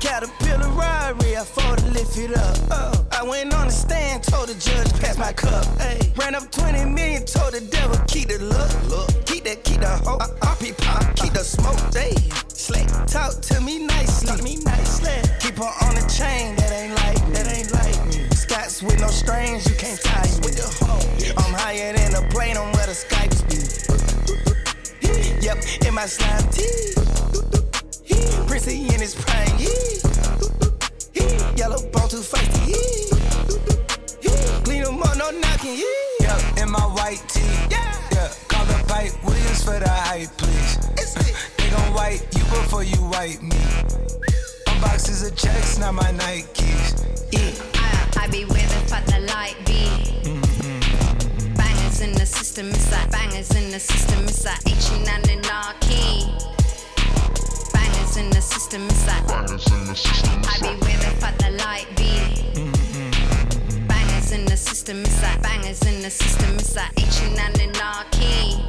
Caterpillar robbery, I fought to lift it up. Uh, I went on the stand, told the judge, pass my cup. Ay. Ran up twenty million, told the devil, keep the look. look. Keep that, keep the hope. R P pop, keep the smoke. Damn. Slick, talk to me nicely. Talk to me nicely. Keep her on the chain, that ain't like me. That ain't like me. Scots with no strings, you can't tie me. With the hoe. I'm higher than a plane, I'm where the Skypes be. Yep, in my slime tee. Princey in his prime, yeah. Yellow bone too feisty, yeah. Clean him up, no knocking, yeah. Yep, in my white tee, yeah. Yeah. Call the Bite Williams for the hype, please. It's it. They gon' wipe you before you wipe me. My boxes of checks, not my Nikes, yeah. I, I be whipping for the light beat. Mm-hmm. Bangers in the system, it's like bangers in the system, it's like H nine and R-Key. In the system, it's like bangers in the system, it's like I be waiting for the light beat. Mm-hmm. Bangers in the system, it's like bangers in the system, it's like H nine and R-Key.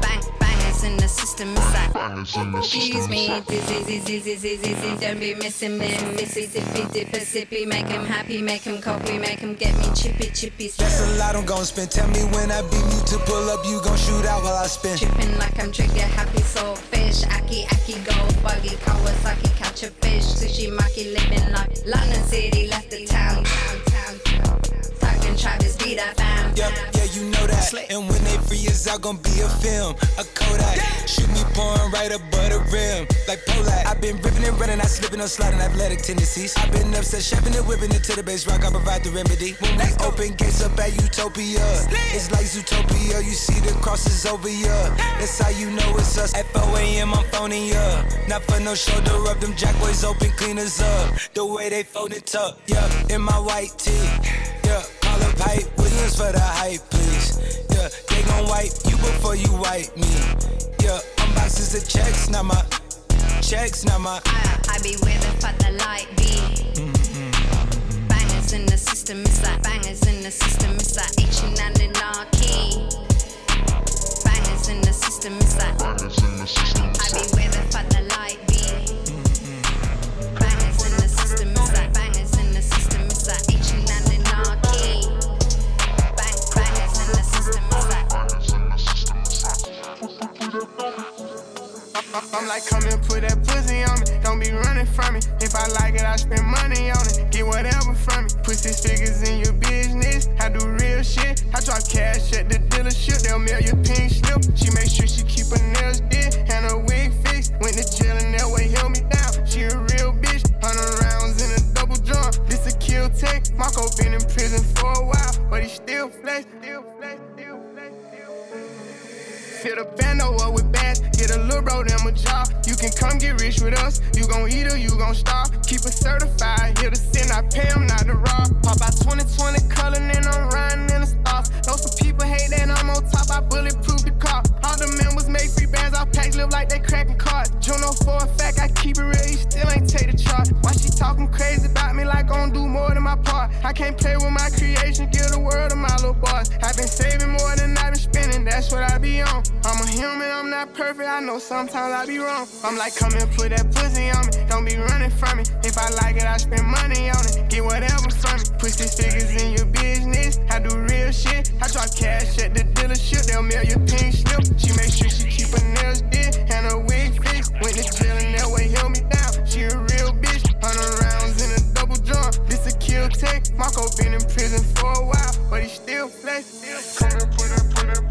Bang, bangers in the system, it's like bangers in the system. Excuse me, dizzy, dizzy, dizzy, dizzy, don't be missing them. Mississippi, dipper, sippy, make him happy, make him copy, make him get me chippy, chippy. That's a lot I'm gon' spend. Tell me when I beat you to pull up, you gon' shoot out while I spin. Trippin' like I'm trigger happy, so fish, Aki, Aki, go. Buggy, Kawasaki, catch a fish, sushi, maki, living like London City, left the town, town, town, town, town. Talking Travis B, that fam, yep, yeah, you know that. Slit. And when they free is out, gon' be a film, a Kodak. Yeah. Shoot me pouring right above the rim, like Polak. I've been ripping and running, I slipping on sliding, athletic tendencies. I've been upset, shoving and whipping into the base rock, I provide the remedy. When we open gates up at Utopia, Slit. It's like Zootopia, you see the crosses over ya. Yeah. That's how you know it's us. At four a.m. I'm phoning ya. Not for no shoulder rub, them jackboys open cleaners up. The way they fold it up, yeah, in my white tee, yeah. Call up Hype Williams for the hype, please. gon' wipe you before you wipe me. Yeah, unboxes the checks, not my checks, not my. I, I be waiting for the light be. Mm-hmm. Bangers in the system, it's like bangers in the system, it's like H and an anarchy. Bangers in the system, it's like bangers in the system. I be waiting for the light be. Mm-hmm. Bangers in the system, it's like bangers in the system, it's like H and an anarchy. Bang, bangers in the system, it's like bangers in the system, it's like. I'm like, come and put that pussy on me. Don't be running from me. If I like it, I spend money on it. Get whatever from me. Put six figures in your business. I do real shit. I drop cash at the dealership. They'll mail your pink slip. She make sure she keep her nails did and her wig fixed. Went to jail and that way held me down. She a real bitch. Hundred rounds in a double drum. This a kill take. Marco been in prison for a while, but he still flex. Still flex. Fill the bando up with bags, get a little bro, them a job. You can come get rich with us, you gon' eat or you gon' starve. Keep it certified, here to sin, I pay them not to rob. Pop out twenty twenty color, and I'm riding in the stars. Know some people hate that I'm on top, I bulletproof the car. All the members make free bands, I packs live like they cracking cards. Juno for a fact, I keep it real, he still ain't take the charge. Why she talking crazy about me like I'm do more than my part? I can't play with my creation, give the world to my little boss. I've been saving more than I've been spending, that's what I be on. I'm a human, I'm not perfect, I know sometimes I be wrong. I'm like, come and put that pussy on me, don't be running from me. If I like it, I spend money on it, get whatever from me. Push these figures in your business, I do real shit. I drop cash at the dealership, they'll mail your pink slip. She make sure she keep her nails did and her wig fixed. Went to jail and that way held me down, she a real bitch. Hundred rounds in a double drum, this a kill take. Marco been in prison for a while, but he still flex. Come and put that, put that, put that.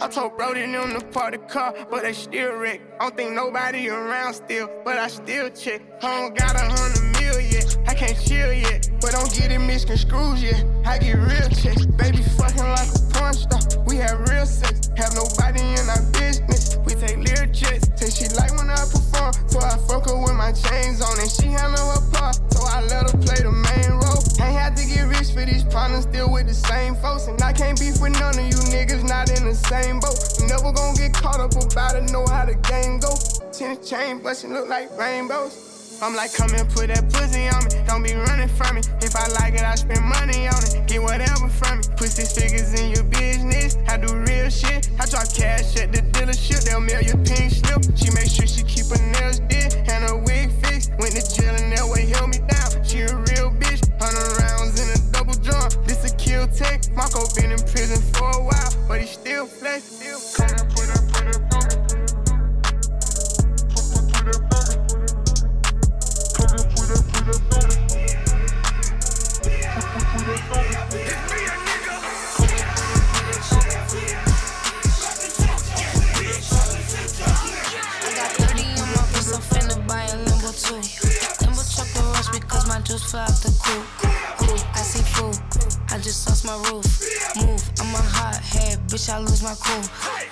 I told Brody and them to park the car, but they still wreck. I don't think nobody around still, but I still check. I don't got a hundred mil yet, I can't chill yet. But don't get it misconstrued yet, I get real checks. Baby fucking like a porn star, we have real sex. Have nobody in our business, we take lyric checks. Say she like when I perform, so I fuck her with my chains on. And she handle her part, so I let her play the main role. Ain't had to get rich for these problems, still with the same folks. And I can't beef with none of you niggas, not in the same boat. You never gon' get caught up about it, know how the game go. Ten chain bustin' look like rainbows. I'm like, come and put that pussy on me, don't be running from me. If I like it, I spend money on it, get whatever from me. Put six figures in your business, I do real shit. I drop cash at the dealership, they'll mail your pink slip. She make sure she keep her nails did and her wig fixed. Went to jail and that way held me down, she a real bitch. Hundred rounds in a double drum, this a kill take. Marco been in prison for a while, but he still flex. Come and put that, put that, put that. Come and put that, put that, put that. Put that, put just fly out the coop, coop, I see food, I just lost my roof, move, I'm a hot head, bitch, I lose my cool,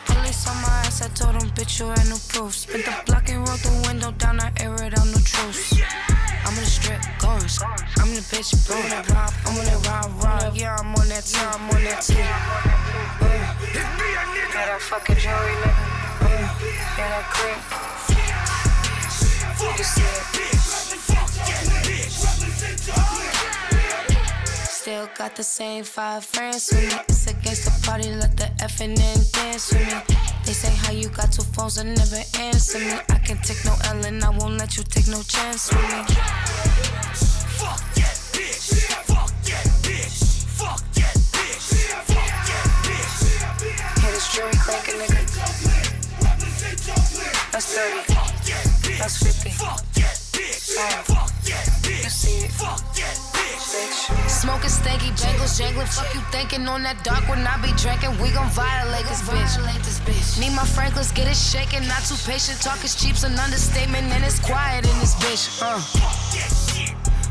police on my ass, I told them, bitch, you ain't no proof, spent the block and rolled the window down, I air it out, no truth, I'm in the strip, guns, I'm in the bitch, bro, I'm on that rob, I'm on that rob, rob, yeah, I'm on that time, I'm on that team, uh, yeah, that fucking jewelry, nigga, uh, yeah, that cream, you see it. Still got the same five friends with me. It's against the party, let the effing and dance with me. They say how you got two phones and never answer me. I can take no L and I won't let you take no chance with me. Fuck that bitch, fuck that bitch, fuck that bitch, fuck that bitch. Hear this jewelry clanking, nigga. That's thirty, that's fifty. Fuck that bitch, fuck that bitch, you see it. Fuck that bitch. Smoking stanky, bangles jangling. Fuck you thinking on that dark when I be drinking. We gon' violate this bitch. Need my Franklin's, get it shaking. Not too patient, talk is cheap, an understatement, and it's quiet in this bitch. Uh. Fuck that shit.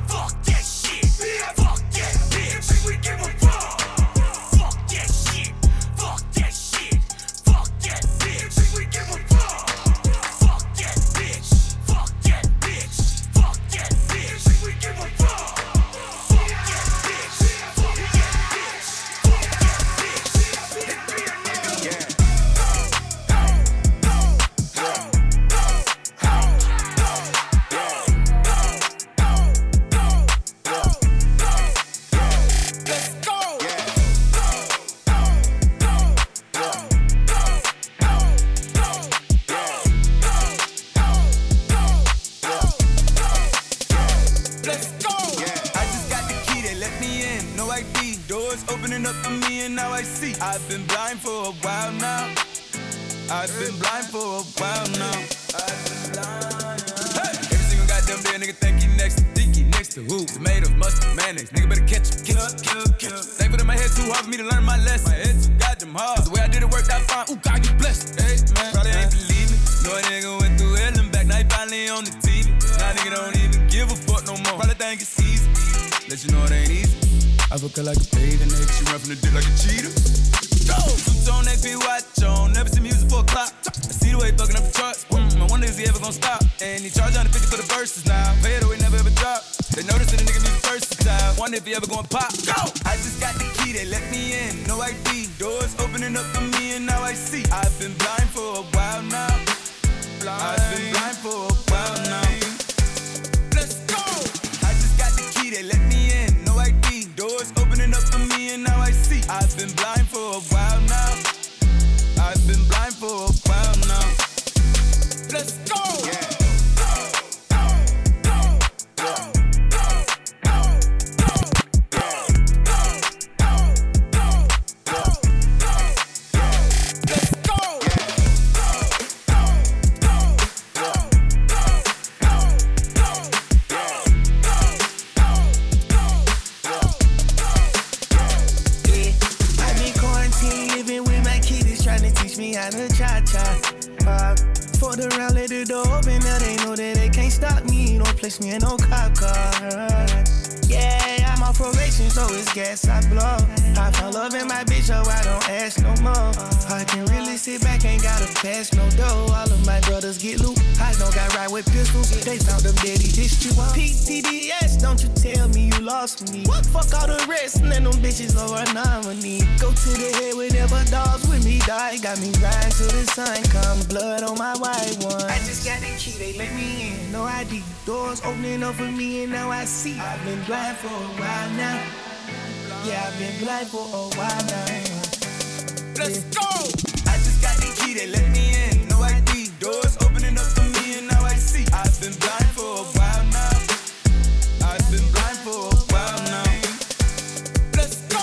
Fuck that shit. Fuck that bitch. We give a fuck. Fuck that shit. Fuck that shit. Fuck that bitch. We give a fuck. Fuck that bitch. Fuck opening up for me and now I see. I've been blind for a while now. I've been blind for a while now. I've been blind. Hey! Every single goddamn day a nigga think he next to Dinky, next to who? Tomatoes, mustard, mayonnaise. Nigga better catch him, catch him, catch him. Thankful that my head too hard for me to learn my lesson. My head too goddamn hard. Cause the way I did it worked out fine. Ooh, God, you blessed. Hey, man. Probably ain't believe me. No nigga went through hell and back. Now he finally on the T V. Now nigga don't even give a fuck no more. Probably think it's easy. Let you know it ain't easy. I fuck her like a baby, and she run from the dick like a cheetah. Go! Two-tone X P watch on, never seen music for a clock. I see the way he fucking up the charts. Mm, I wonder is he ever gonna stop? And he charge one hundred fifty for the verses now. Fade away, never ever drop. They notice that the nigga be versatile. Wonder if he ever gonna pop. Go! I just got the key, they let me in, no I D. Doors opening up for me, and now I see. I've been blind for a while now. Blind. I've been blind for a while now. Let's go! I just got the key, they let me in, no I D. Doors opening up for me and now I see. I've been blind for a while now. I've been blind for a while now. Let's go! Yeah. Go, go, go, go, go, go, go, go, go, go, go, go, go. Let's go! Yeah. Go, go, go, go, go, go, go, go, go, go, go. Me how to cha-cha pop. Fold around, let the door open. Now they know that they can't stop me. Don't place me in no cop car. Yeah, I'm on probation, so it's gas I blow. I found love in my bitch, so I don't ask no more. I can really sit back, ain't gotta pass no dough. All of my brothers get loot. I don't got right with pistols. They found them dead, he ditched you. P T D S, don't you tell me you lost me. What? Fuck all the rest, and then them bitches are a nominee. Go to the head with ever dogs with me, die. Got me riding till the sun come. Blood on my white one. I just got the key, they let me in, no I D. Doors opening up for me, and now I see. I've been blind for a while now. Yeah, I've been blind for a while now. Yeah. Let's go! I just got the key, they let me in, no I D. Doors opening up for me and now I see. I've been blind for a while now. I've been blind for a while now. Let's go!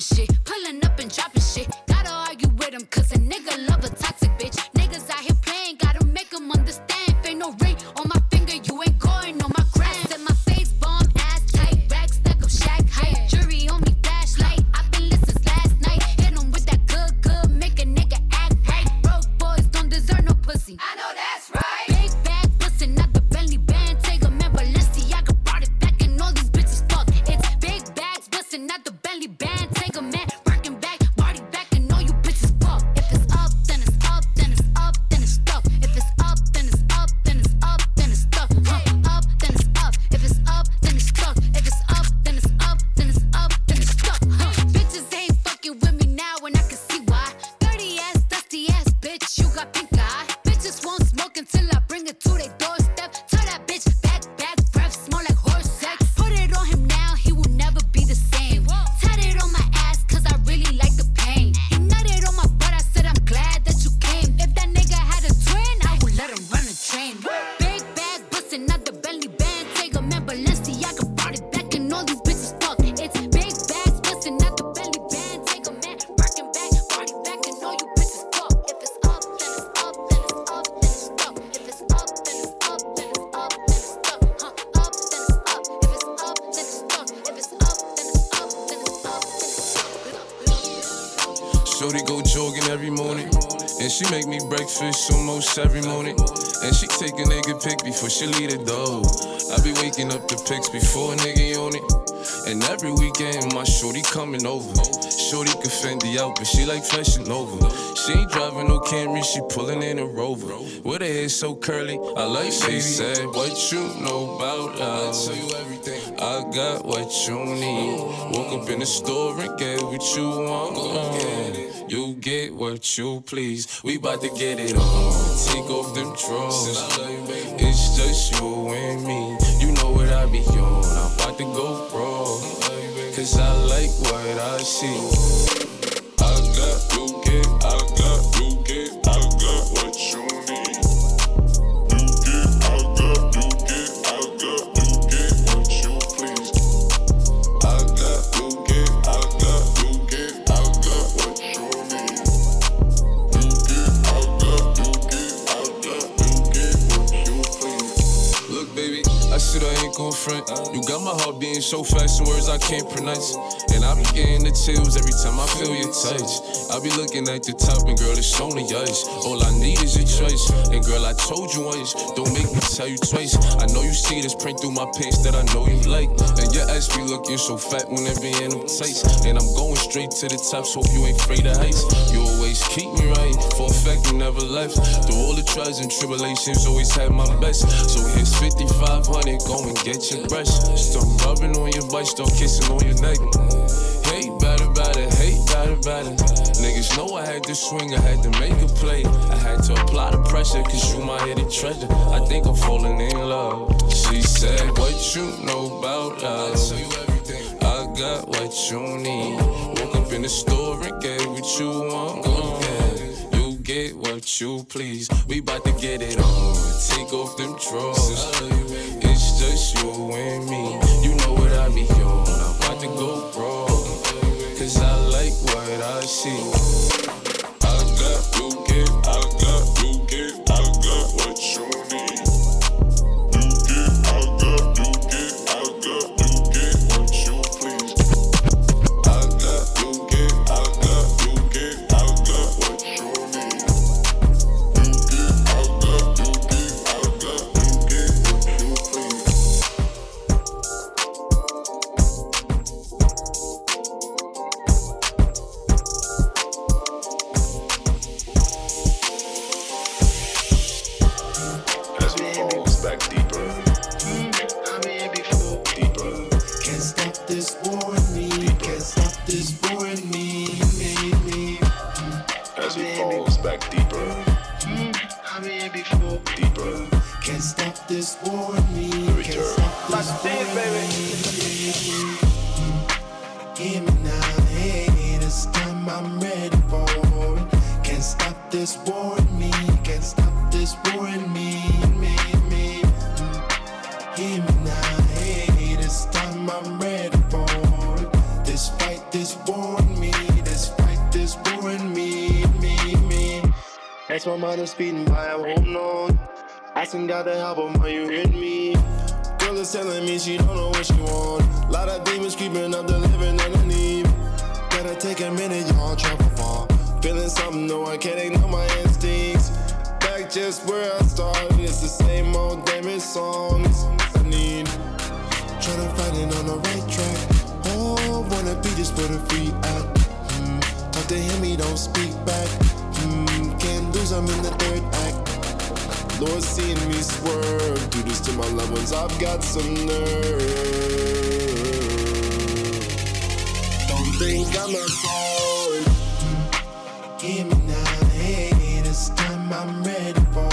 dropping shit, pulling up and dropping shit. Gotta argue with him, cause a nigga love a toxic bitch. Niggas out here playing, gotta make them understand. Ain't no ring on my finger, you ain't going on my gram. I set my face bomb, ass tight, rack stack up shack height. Jury on me, flashlight, I've been lit since last night. Hit him with that good, good, make a nigga act right. Broke boys don't deserve no pussy. I know that's right. Big bag pussy, not the Bentley band. Take a man, Balenciaga brought it back and all these bitches fuck. It's big bags bustin', not the Bentley band. Take a man, working back, party back and all you bitches fuck. If it's up, then it's up, then it's up, then it's stuff. If it's up, then it's up, then it's up, then it's stuff. Huh, up, then it's up. If it's up, then it's stuck. If it's up, then it's up, then it's up, then it's stuck. Huh, bitches ain't fucking with me now and I can see why. Dirty ass, dusty ass, bitch, you got pink eye. Bitches won't smoke until I bring it to their doorstep. Tell that bitch back, back, breath, smell like horse sex. Put it on him now, he will never be the same. Tatted on my ass, cause I really like the pain. He nutted on my butt, I said I'm glad that you came. If that nigga had a twin, I would let him run a train. Big bag bustin', not the Bentley band. Take a man, Balenciaga brought it back and all these bitches fuck. It's big bags bustin', not the Bentley band. Take a man, working back, party back and all you bitches fuck. If it's up, then it's up, then it's up, then it's stuck. If it's up, then it's up, then it's up, then it's stuck. Huh, up, then it's up. If it's up, then it's stuck. If it's up, then it's up, then it's up, then it's stuck. Shorty go jogging every morning, and she make me breakfast almost every morning. And she take a nigga pic before she leave the door. I be waking up the pics before a nigga on it. And every weekend my shorty coming over. Shorty can Fendi out, but she like flashing over. She ain't driving no Camry, she pulling in a Rover. With her hair so curly, I like she said. What you know about us? I tell you everything. I got what you need. Woke up in the store and get what you want. You get what you please. We bout to get it on. Take off them drawers. It's just you and me. You know what I be on. I'm bout to go raw. Cause I like what I see. I got you get, I got you get, I got what you need. You got my heart beating so fast, some words I can't pronounce. And I be getting the chills every time I feel your touch. I be looking at the top and girl, it's only ice. All I need is your choice. And girl, I told you once, don't make me tell you twice. I know you see this print through my pants that I know you like. And your ass be looking so fat when it be in them tights. And I'm going straight to the top, so hope you ain't afraid of heights. You always keep me right, for a fact you never left. Through all the trials and tribulations, always had my best. So here's fifty-five hundred, go and get Get your brush, start rubbing on your butt, start kissing on your neck. Hate bad about it, hate bad about it. Niggas know I had to swing, I had to make a play. I had to apply the pressure, cause you my hidden treasure. I think I'm falling in love. She said, what you know about us? I got what you need. Woke up in the store and get what you want. Yeah. You get what you please. We bout to get it on. Take off them drawers. Just you and me, you know what I be on. I'm about to go raw, cause I like what I see. I got you get, I got you get, I got what you need. You get, I got you get, I got you get what you please. I got you get, I got you get, I got what you need. You get, I got you get, I got you get what you please. This war. Ice my mind, I'm speeding by, I'm holding on. I seen God to help him, are you with me? Girl is telling me she don't know what she want. Lot of demons creeping up the living and the need. Gotta take a minute, y'all travel far. Feeling something, no, I can't ignore my instincts. Back just where I started, it's the same old damaged songs I need. Trying to find it on the right track. Oh, wanna be just for the free act. Mm. Talk to him, he don't speak back. Mm. Can't lose, I'm in the third act. Lord, seeing me swerve. Do this to my loved ones, I've got some nerve. Don't think I'm a phone. Give me now, hey, this time I'm ready for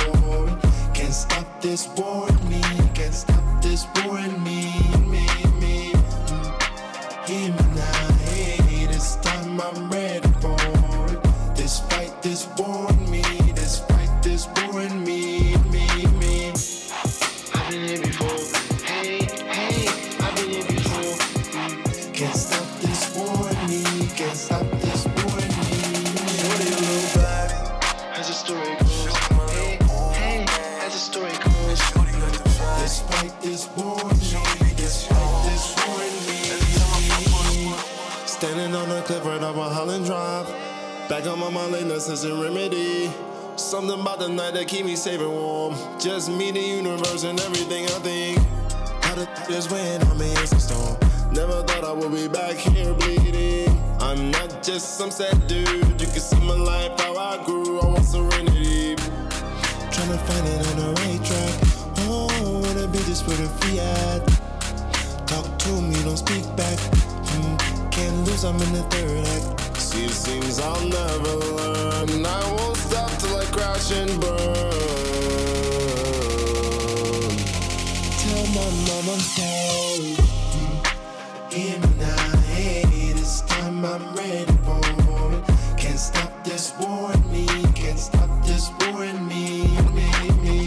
it. Can't stop this war in me, can't stop this war in me, me, me. Hear me now, hey, this time I'm ready for it. This fight, this war in me, this fight, this war in me, me, me. I've been here before, hey, hey, I've been here before. Can't stop this war in me, can't stop this war in me. What do you look back? As the story goes, hey, hey, as the story goes. This fight, this war in me, this fight, this war in me. Standing on a cliff right off of Holland Drive. Back on my mind, late nights is a remedy. Something about the night that keep me safe and warm. Just me, the universe, and everything I think. How the f*** is when I'm in some storm. Never thought I would be back here bleeding. I'm not just some sad dude. You can see my life, how I grew, I want serenity. Trying to find it on the right track. Oh, wanna be just with a fiat. Talk to me, don't speak back. Mm, can't lose, I'm in the third act. See, it seems I'll never learn. I won't stop till I crash and burn. Tell my mom I'm sorry. Hear me now, hey, this time I'm ready for it. Can't stop this war in me, can't stop this war in me, me, me.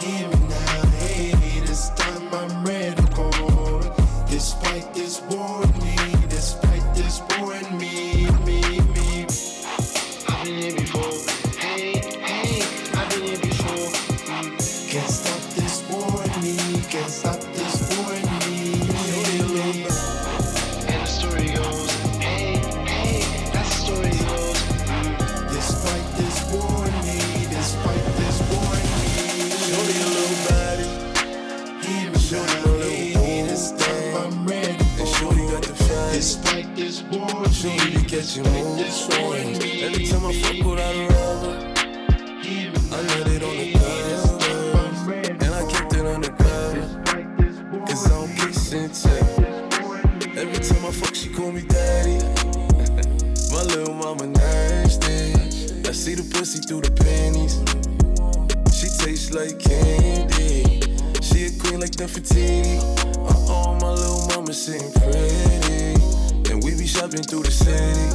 Hear me now, hey, this time I'm ready for it. This fight, this war in me, this fight, this war in me, me, me. I've been here before, hey, hey, I've been here before. Can't stop this war in me, can't stop this war in me, me, me. And the story goes, hey, hey, that's the story goes. This fight, this war in me, this fight, this war in me. Show me your little body. Hear me show now, your hey, this time I'm ready for and show you got the fight. This fight, this war, show me you catch your own sword. Every time I fuck with I love her, I let it on the cover, and I kept it on the cover, cause I don't get shit checked. Every time I fuck, she call me daddy. My little mama nasty. I see the pussy through the panties. She tastes like candy. She a queen like Nefertiti. Uh-oh, my little mama sitting pretty. And we be shopping through the city.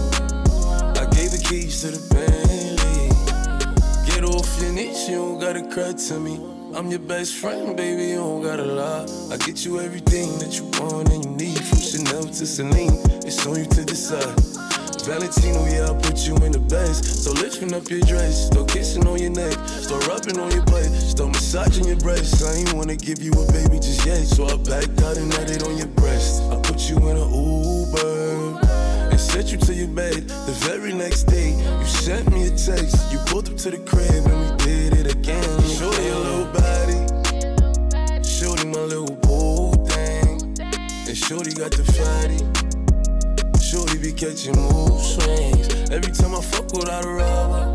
I gave the keys to the Bentley. Get off your knees, you don't gotta cry to me. I'm your best friend, baby, you don't gotta lie. I get you everything that you want and you need. From Chanel to Celine, it's on you to decide. Valentino, yeah, I put you in the best. So lifting up your dress, start kissing on your neck, start rubbing on your butt, start massaging your breasts. I ain't wanna give you a baby just yet, so I backed out and had it on your breast. I put you in an Uber and sent you to your bed. The very next day, you sent me a text. You pulled up to the crib and we did it again. Shorty, your little body, shorty, my little bull thing, and shorty got the fatty. Shorty be catching mood swings. Every time I fuck without a rubber,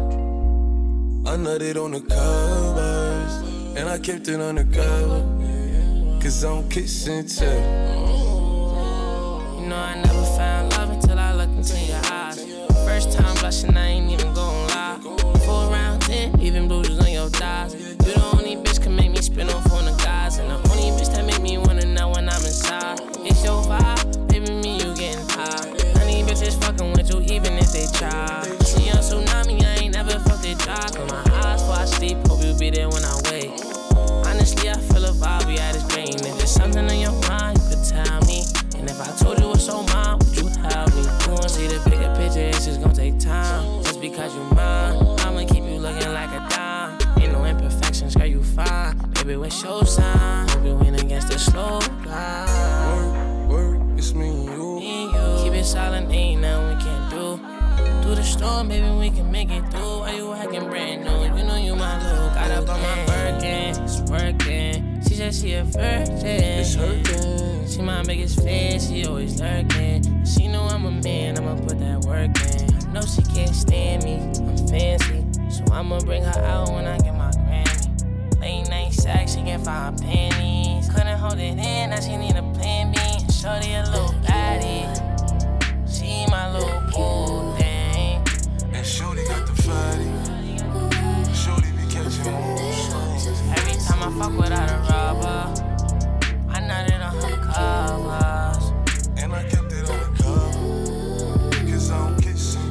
I nutted on the covers, and I kept it undercover, cause I don't kiss and tell. You know I never found love until I looked into your eyes. First time blushing, I ain't even gon' lie. Four rounds in, even bruises on your thighs. You the only bitch can make me spin off on the guys, and the only bitch that make me wanna know when I'm inside. It's your vibe, baby, me, you getting high. Bitches fucking with you even if they try. See on tsunami, I ain't never fucked it dry. Close my eyes before I sleep, hope you be there when I wake. Honestly, I feel a vibe, we at this brain. If there's something on your mind, you could tell me. And if I told you what's on mine, would you help me? You won't see the bigger picture, it's just gonna take time. Just because you mine, I'ma keep Baby, what's your sign? Hope you win against the slow guy. Work, work, it's me and you. Me and you. Keep it silent, ain't nothing we can't do. Through the storm, baby, we can make it through. Why you acting brand new? You know you my little. Got up on my Birkin, it's working. She said she a virgin. It's hurting. She my biggest fan, she always lurking. She know I'm a man, I'ma put that work in. I know she can't stand me, I'm fancy. So I'ma bring her out when I get my Grammy. Late night sex, she can't find her panties. Couldn't hold it in, now she need a plan B. Shorty a little body, she my little cool thing. And Shorty got the body, Shorty be catching moves. Every time I fuck without a rubber, I nutted on her covers. And I kept it on the cover, cause I don't get some.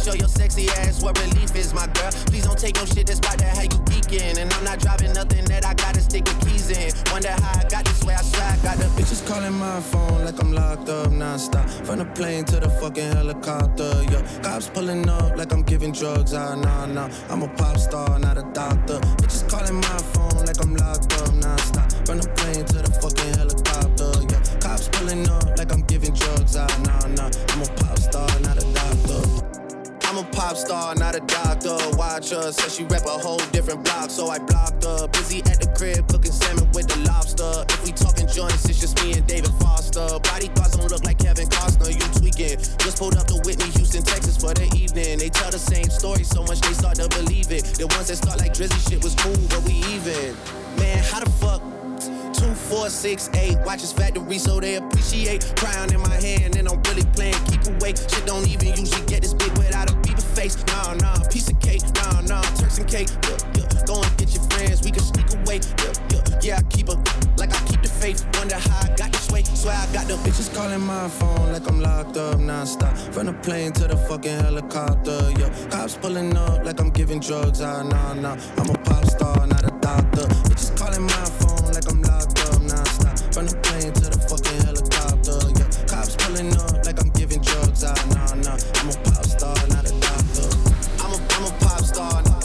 Show your sexy ass what relief is, my girl. Please don't take no shit that's about to how you geek skin. And I'm not driving nothing that I gotta stick the keys in. Wonder how I got this way, I swear I got the bitches calling my phone like I'm locked up non-stop. From the plane to the fucking helicopter, yo. Cops pulling up like I'm giving drugs, ah, nah, nah. I'm a pop star, not a doctor. Bitches calling my phone like I'm locked up non-stop. From the plane to the fucking helicopter, yeah. Cops pulling up like I'm giving drugs, ah, nah, nah. I'm a pop star, not a doctor. I'm a pop star, not a doctor. Watch her, said she rep a whole different block, so I blocked her. Busy at the crib, cooking salmon with the lobster. If we talking joints, it's just me and David Foster. Body thoughts don't look like Kevin Costner, you tweaking. Just pulled up to Whitney, Houston, Texas for the evening. They tell the same story so much they start to believe it. The ones that start like Drizzy shit was cool, but we even. Man, how the fuck? Two, four, six, eight. Watch his factory so they appreciate. Crown in my hand and I'm really playing keep awake. Shit don't even usually get this big without a beaver face. Nah, nah, piece of cake. Nah, nah, Turks and cake. Yeah, yeah. Go and get your friends, we can sneak away. Yeah, yeah, yeah, I keep a, like I keep the faith. Wonder how I got this way, swear I got the bitches calling my phone like I'm locked up non-stop. From the plane to the fucking helicopter, yeah. Cops pulling up like I'm giving drugs, ah, nah, nah. I'm a pop star, not a doctor. Bitches calling my phone like I'm locked up non-stop. From the plane to the fucking helicopter, yeah. Cops pulling up like I'm giving drugs, ah, nah, nah. I'm a pop star, not a doctor. I'm a, I'm a pop star, nah.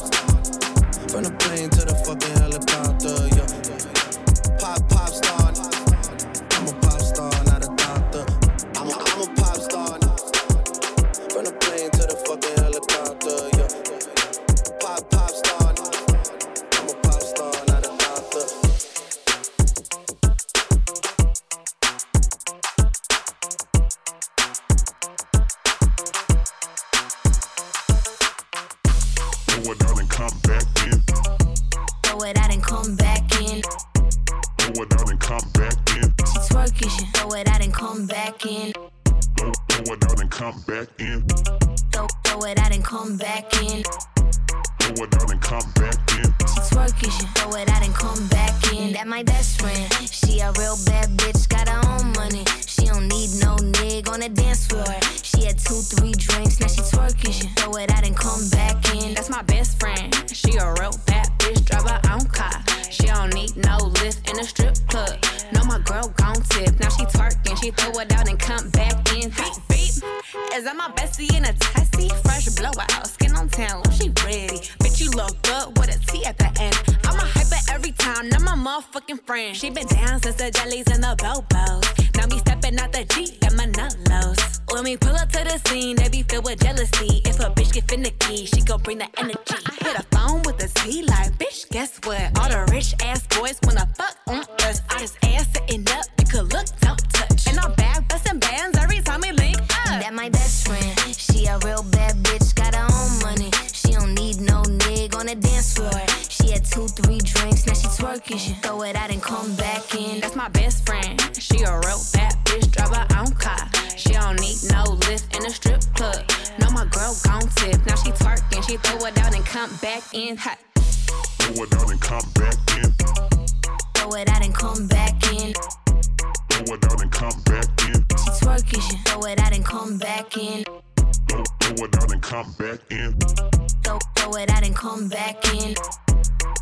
From the plane to the fucking helicopter, yeah. Pop, pop star, nah. I'm a pop star, not a doctor. I'm a, I'm a pop star, nah. From the plane to the fucking helicopter, yeah. Pop, pop star, nah. She been down since the jellies and the bobos. Now me stepping out the Jeep and my nullos. When we pull up to the scene, they be filled with jealousy. If a bitch get finicky, she gon' bring the energy. I hit a phone with a T like, bitch, guess what? All the rich ass boys wanna fuck on us. I just ass sitting up, you could look, don't touch. And I'm back bustin' bands every time we link up. That my best friend, she a real bad bitch, got her own money. She don't need no nigga on the dance floor. She had two, three drinks, now she twerking. She throw it out and come back in. That's my best friend. She a real bad bitch, drive her own car. She don't need no lift in a strip club. No, my girl gon' tip. Now she twerking. She throw it out and come back in. Hot. Throw it out and come back in. Throw it out and come back in. Throw it out and come back in. She twerking. She throw it out and come back in. Throw, throw it out and come back in. Throw, throw it out and come back in.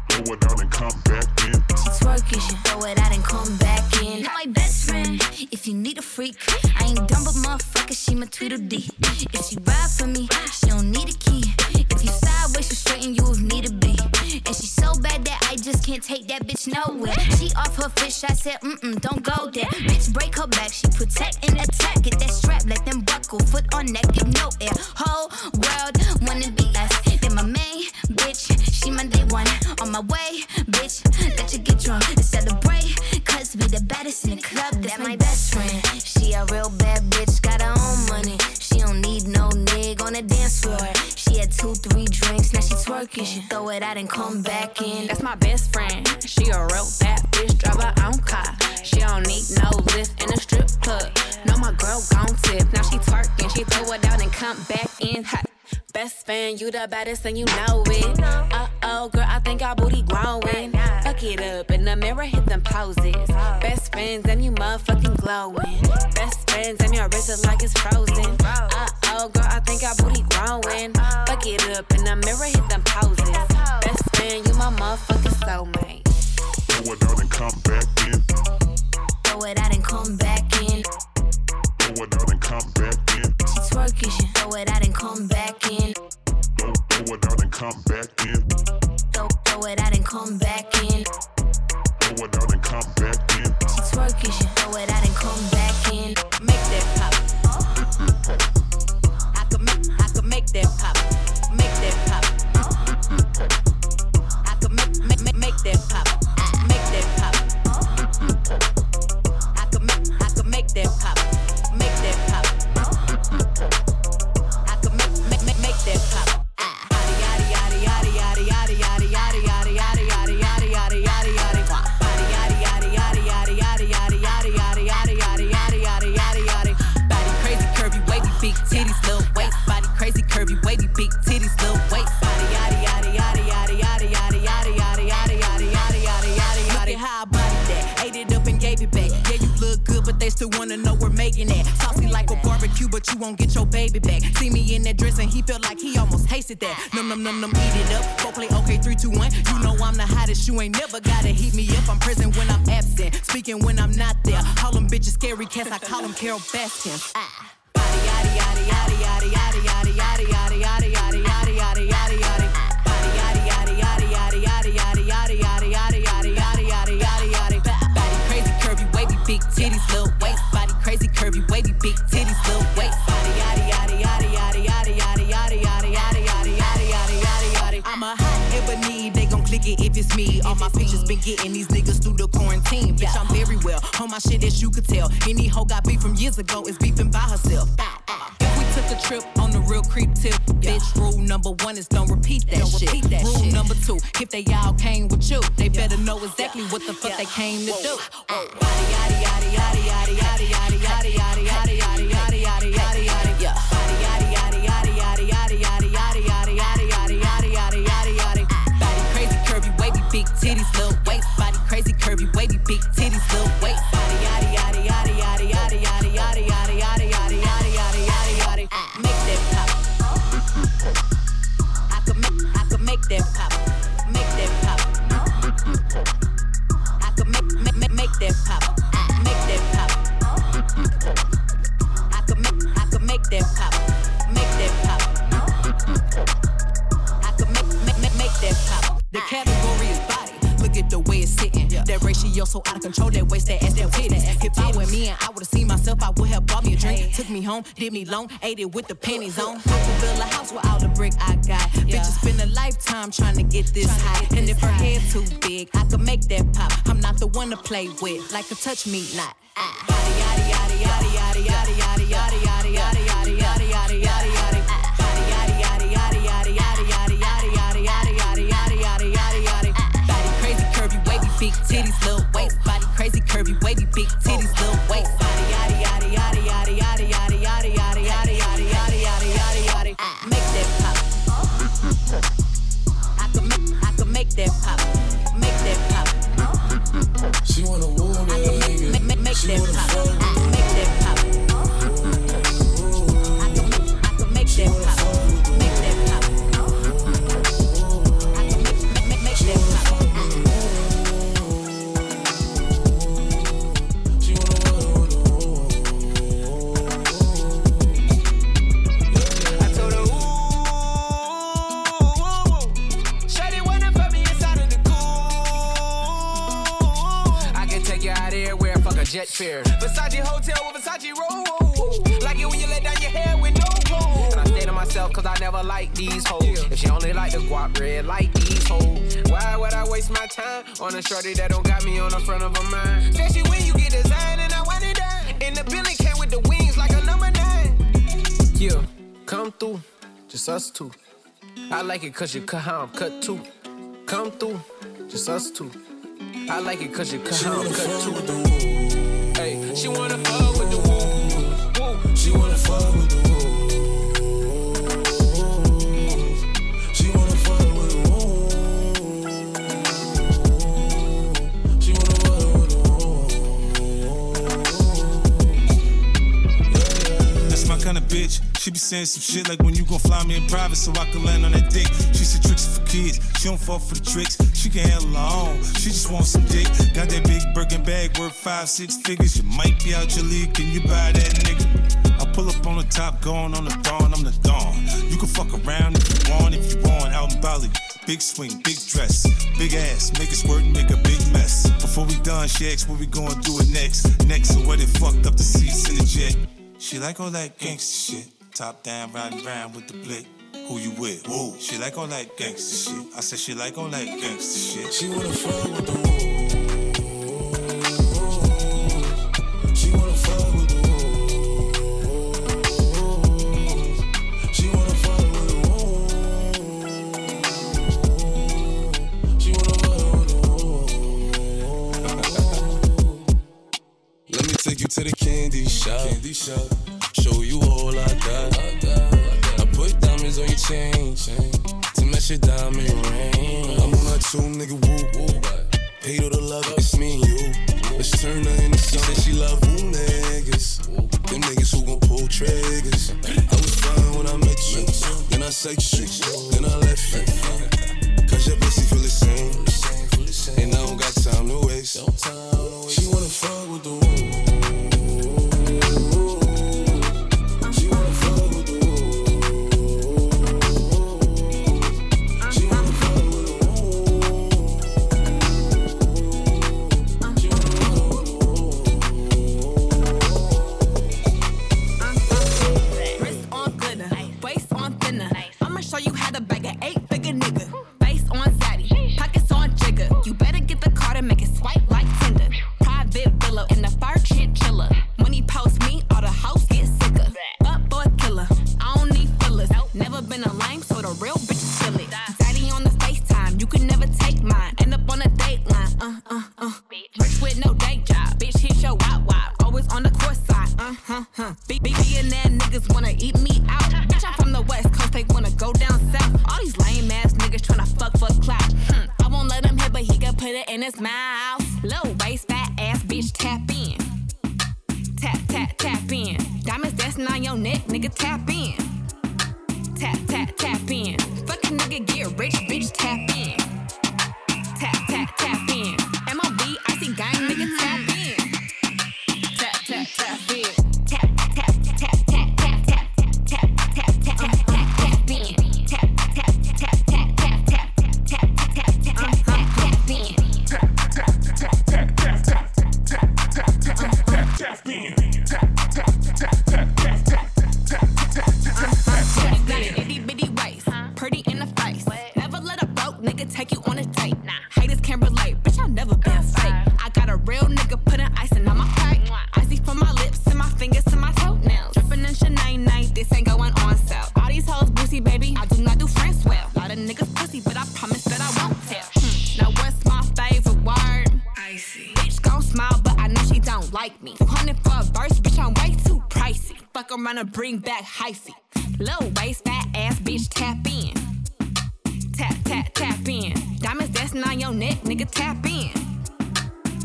Throw it out and come back in. She twerking, she throw it out and come back in. My best friend, if you need a freak, I ain't dumb but motherfucker, she my Tweedledee. If she ride for me, she don't need a key. If you sideways, she straighten you if need to be. And she so bad that I just can't take that bitch nowhere. She off her fish, I said, mm-mm, don't go there. Bitch break her back, she protect and attack. Get that strap, let them buckle, foot on neck, give no air. Whole world wanna be us. Then my main bitch, she my day one. On my way, bitch, let you get drunk and celebrate. Cause we the baddest in the club, that's my best friend. She a real bad bitch, got her own money. She don't need no nigga on the dance floor. She had two, three drinks, now she twerking. She throw it out and come back in. That's my best friend. She a real bad bitch, drive her own car. She don't need no lift in a strip club. No, my girl gon' tip. Now she twerking, she throw it out and come back in. Hot. Best friend, you the baddest and you know it. Uh-oh, girl, I think our booty growing. Fuck it up, in the mirror, hit them poses. Best friends, and you motherfucking glowing. Best friends, and your wrist is like it's frozen. Uh-oh, girl, I think our booty growing. Fuck it up, in the mirror, hit them poses. Best friend, you my motherfucking Throw, throw it out and come back in. Throw it out and come back in. She twerking, she throw it out and come back in. Make that pop. Oh. I could make, I could make that pop. Make that pop. Oh. I could make, make, make, make that pop. Make that pop. Oh. I could make, I could make that pop. Make that pop. Oh. I could make, make, make, make that pop. Wanna know we're making it saucy like a barbecue, but you won't get your baby back. See me in that dress and he felt like he almost tasted that. Num num num num, eat it up. Go play okay, three, two, one. You know I'm the hottest. You ain't never gotta heat me up. I'm present when I'm absent, speaking when I'm not there. Call them bitches scary cats. I call them Carol Baskin. Body yada yada yada yada yada yada yada yada yada yada yada yada yada yada. Body yada yada yada yada yada yada yada yada yada yada yada yada yada yada. Body crazy, curvy, wavy, big titties, little waist. Crazy curvy wavy big titties little waist. Yada yada yada yada yada yada yada yada yada yada yada yada yada. I'm a hot ebony, they gon' click it if it's me. All my pictures been getting these niggas through the quarantine. Bitch, I'm very well on my shit as you could tell. Any hoe got beef from years ago is beefing by herself. If we took a trip on the real creep tip, bitch, rule number one is don't repeat that shit. Rule number two, if they y'all came with you, they better know exactly what the fuck they came to do. Yada yada yada yada yada yada yada. Yada yada yada yada yada yada yada yada. Yeah. Yada yada yada yada yada yada yada yada yada yada yada yada yada yada. Body crazy curvy wavy big titties little waist. Body crazy curvy wavy big titties little waist. Body yada yada yada yada yada yada yada yada yada yada yada yada yada yada. Make that pop. I could make, I could make that pop. Make that pop. I could make, make, make, make that pop. Make that pop. I could make, I could make that pop, make that pop. I could make, make, make, make that pop. The category is body. Look at the way it's sitting. Yeah. That ratio so out of control. That waist, that ass, that titties. If I were me and I would've seen myself, I would have bought me a drink. Hey. Took me home, did me long, ate it with the pennies on. I could build a house with all the brick I got. Yeah. Bitch, spend a lifetime trying to get this high. Get and this if her high. Head too big, I could make that pop. I'm not the one to play with, like a touch me not. Ah. Yada yada yada yada yada yada yada yada yada yada yada yada yada yada yada. Big titties, little waist, body crazy, curvy, wavy. Big titties, little waist, body yada yada yada yada yada yada yada yada yada yada yada yada yada. Make that pop. I can make, I can make that pop. Make that pop. She wanna woo that nigga. Make, make, make that pop. Make that pop. I can make, I can make that pop. Make that pop. I can make, make, make, make that pop. Jet fare. Versace hotel with Versace roll. Like it when you let down your hair with no clothes. And I stay to myself cause I never like these hoes. Yeah. If she only like the guap red like these hoes. Why would I waste my time on a shorty that don't got me on the front of her mind? Especially when you get designed and I want it down. And the building came with the wings like a number nine. Yeah, come through, just us two. I like it cause you cut how I'm cut too. Come through, just us two. I like it cause you cut how I'm cut too. She wanna fuck with the woo. She wanna fuck with the woo. She wanna fuck with the woo. She wanna fuck with the woo. That's my kind of bitch. She be saying some shit like when you gon' fly me in private so I can land on that dick. She said tricks for kids, she don't fall for the tricks. She can handle her own, she just wants some dick. Got that big Birkin bag worth five, six figures. You might be out your league, can you buy that nigga? I pull up on the top, going on the dawn, I'm the dawn. You can fuck around if you want, if you want, out in Bali. Big swing, big dress, big ass, make it squirt, make a big mess. Before we done, she asked what we gonna do it next. Next, so what it fucked up the seats in the jet. She like all that gangsta shit. Top down, riding round with the blick. Who you with? Woo. She like all that gangsta shit. I said she like all that gangsta shit. She wanna fuck with the wolves. She wanna fuck with the wolves. She wanna fuck with the wolves. She wanna fuck with the wolves. Let me take you to the candy shop. Candy shop. Show you all I got. I put diamonds on your chain to match your diamond ring. I'm on my two, nigga, woo, woo. Hate all the love, it's me and you. Let's turn her into something. She love woo niggas. Them niggas who gon' pull triggers. I was fine when I met you. Then I said you, then I left you. Cause your pussy feel the same. And I don't got time to waste. She wanna fuck with the woo. Bring back hyphy. Low waist, fat ass, bitch, tap in. Tap, tap, tap in. Diamonds dancing on your neck, nigga, tap in.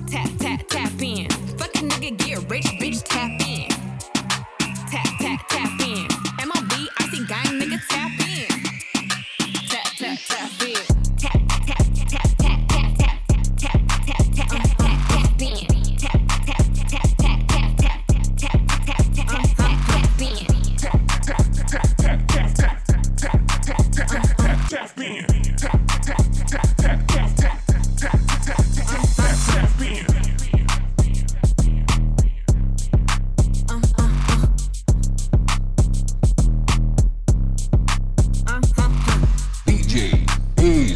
Tap, tap, tap in. Fucking nigga, get rich, bitch, tap in. Tap, tap, tap in. M O B, I see gang, nigga, tap in. Tap, tap, tap in.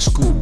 School.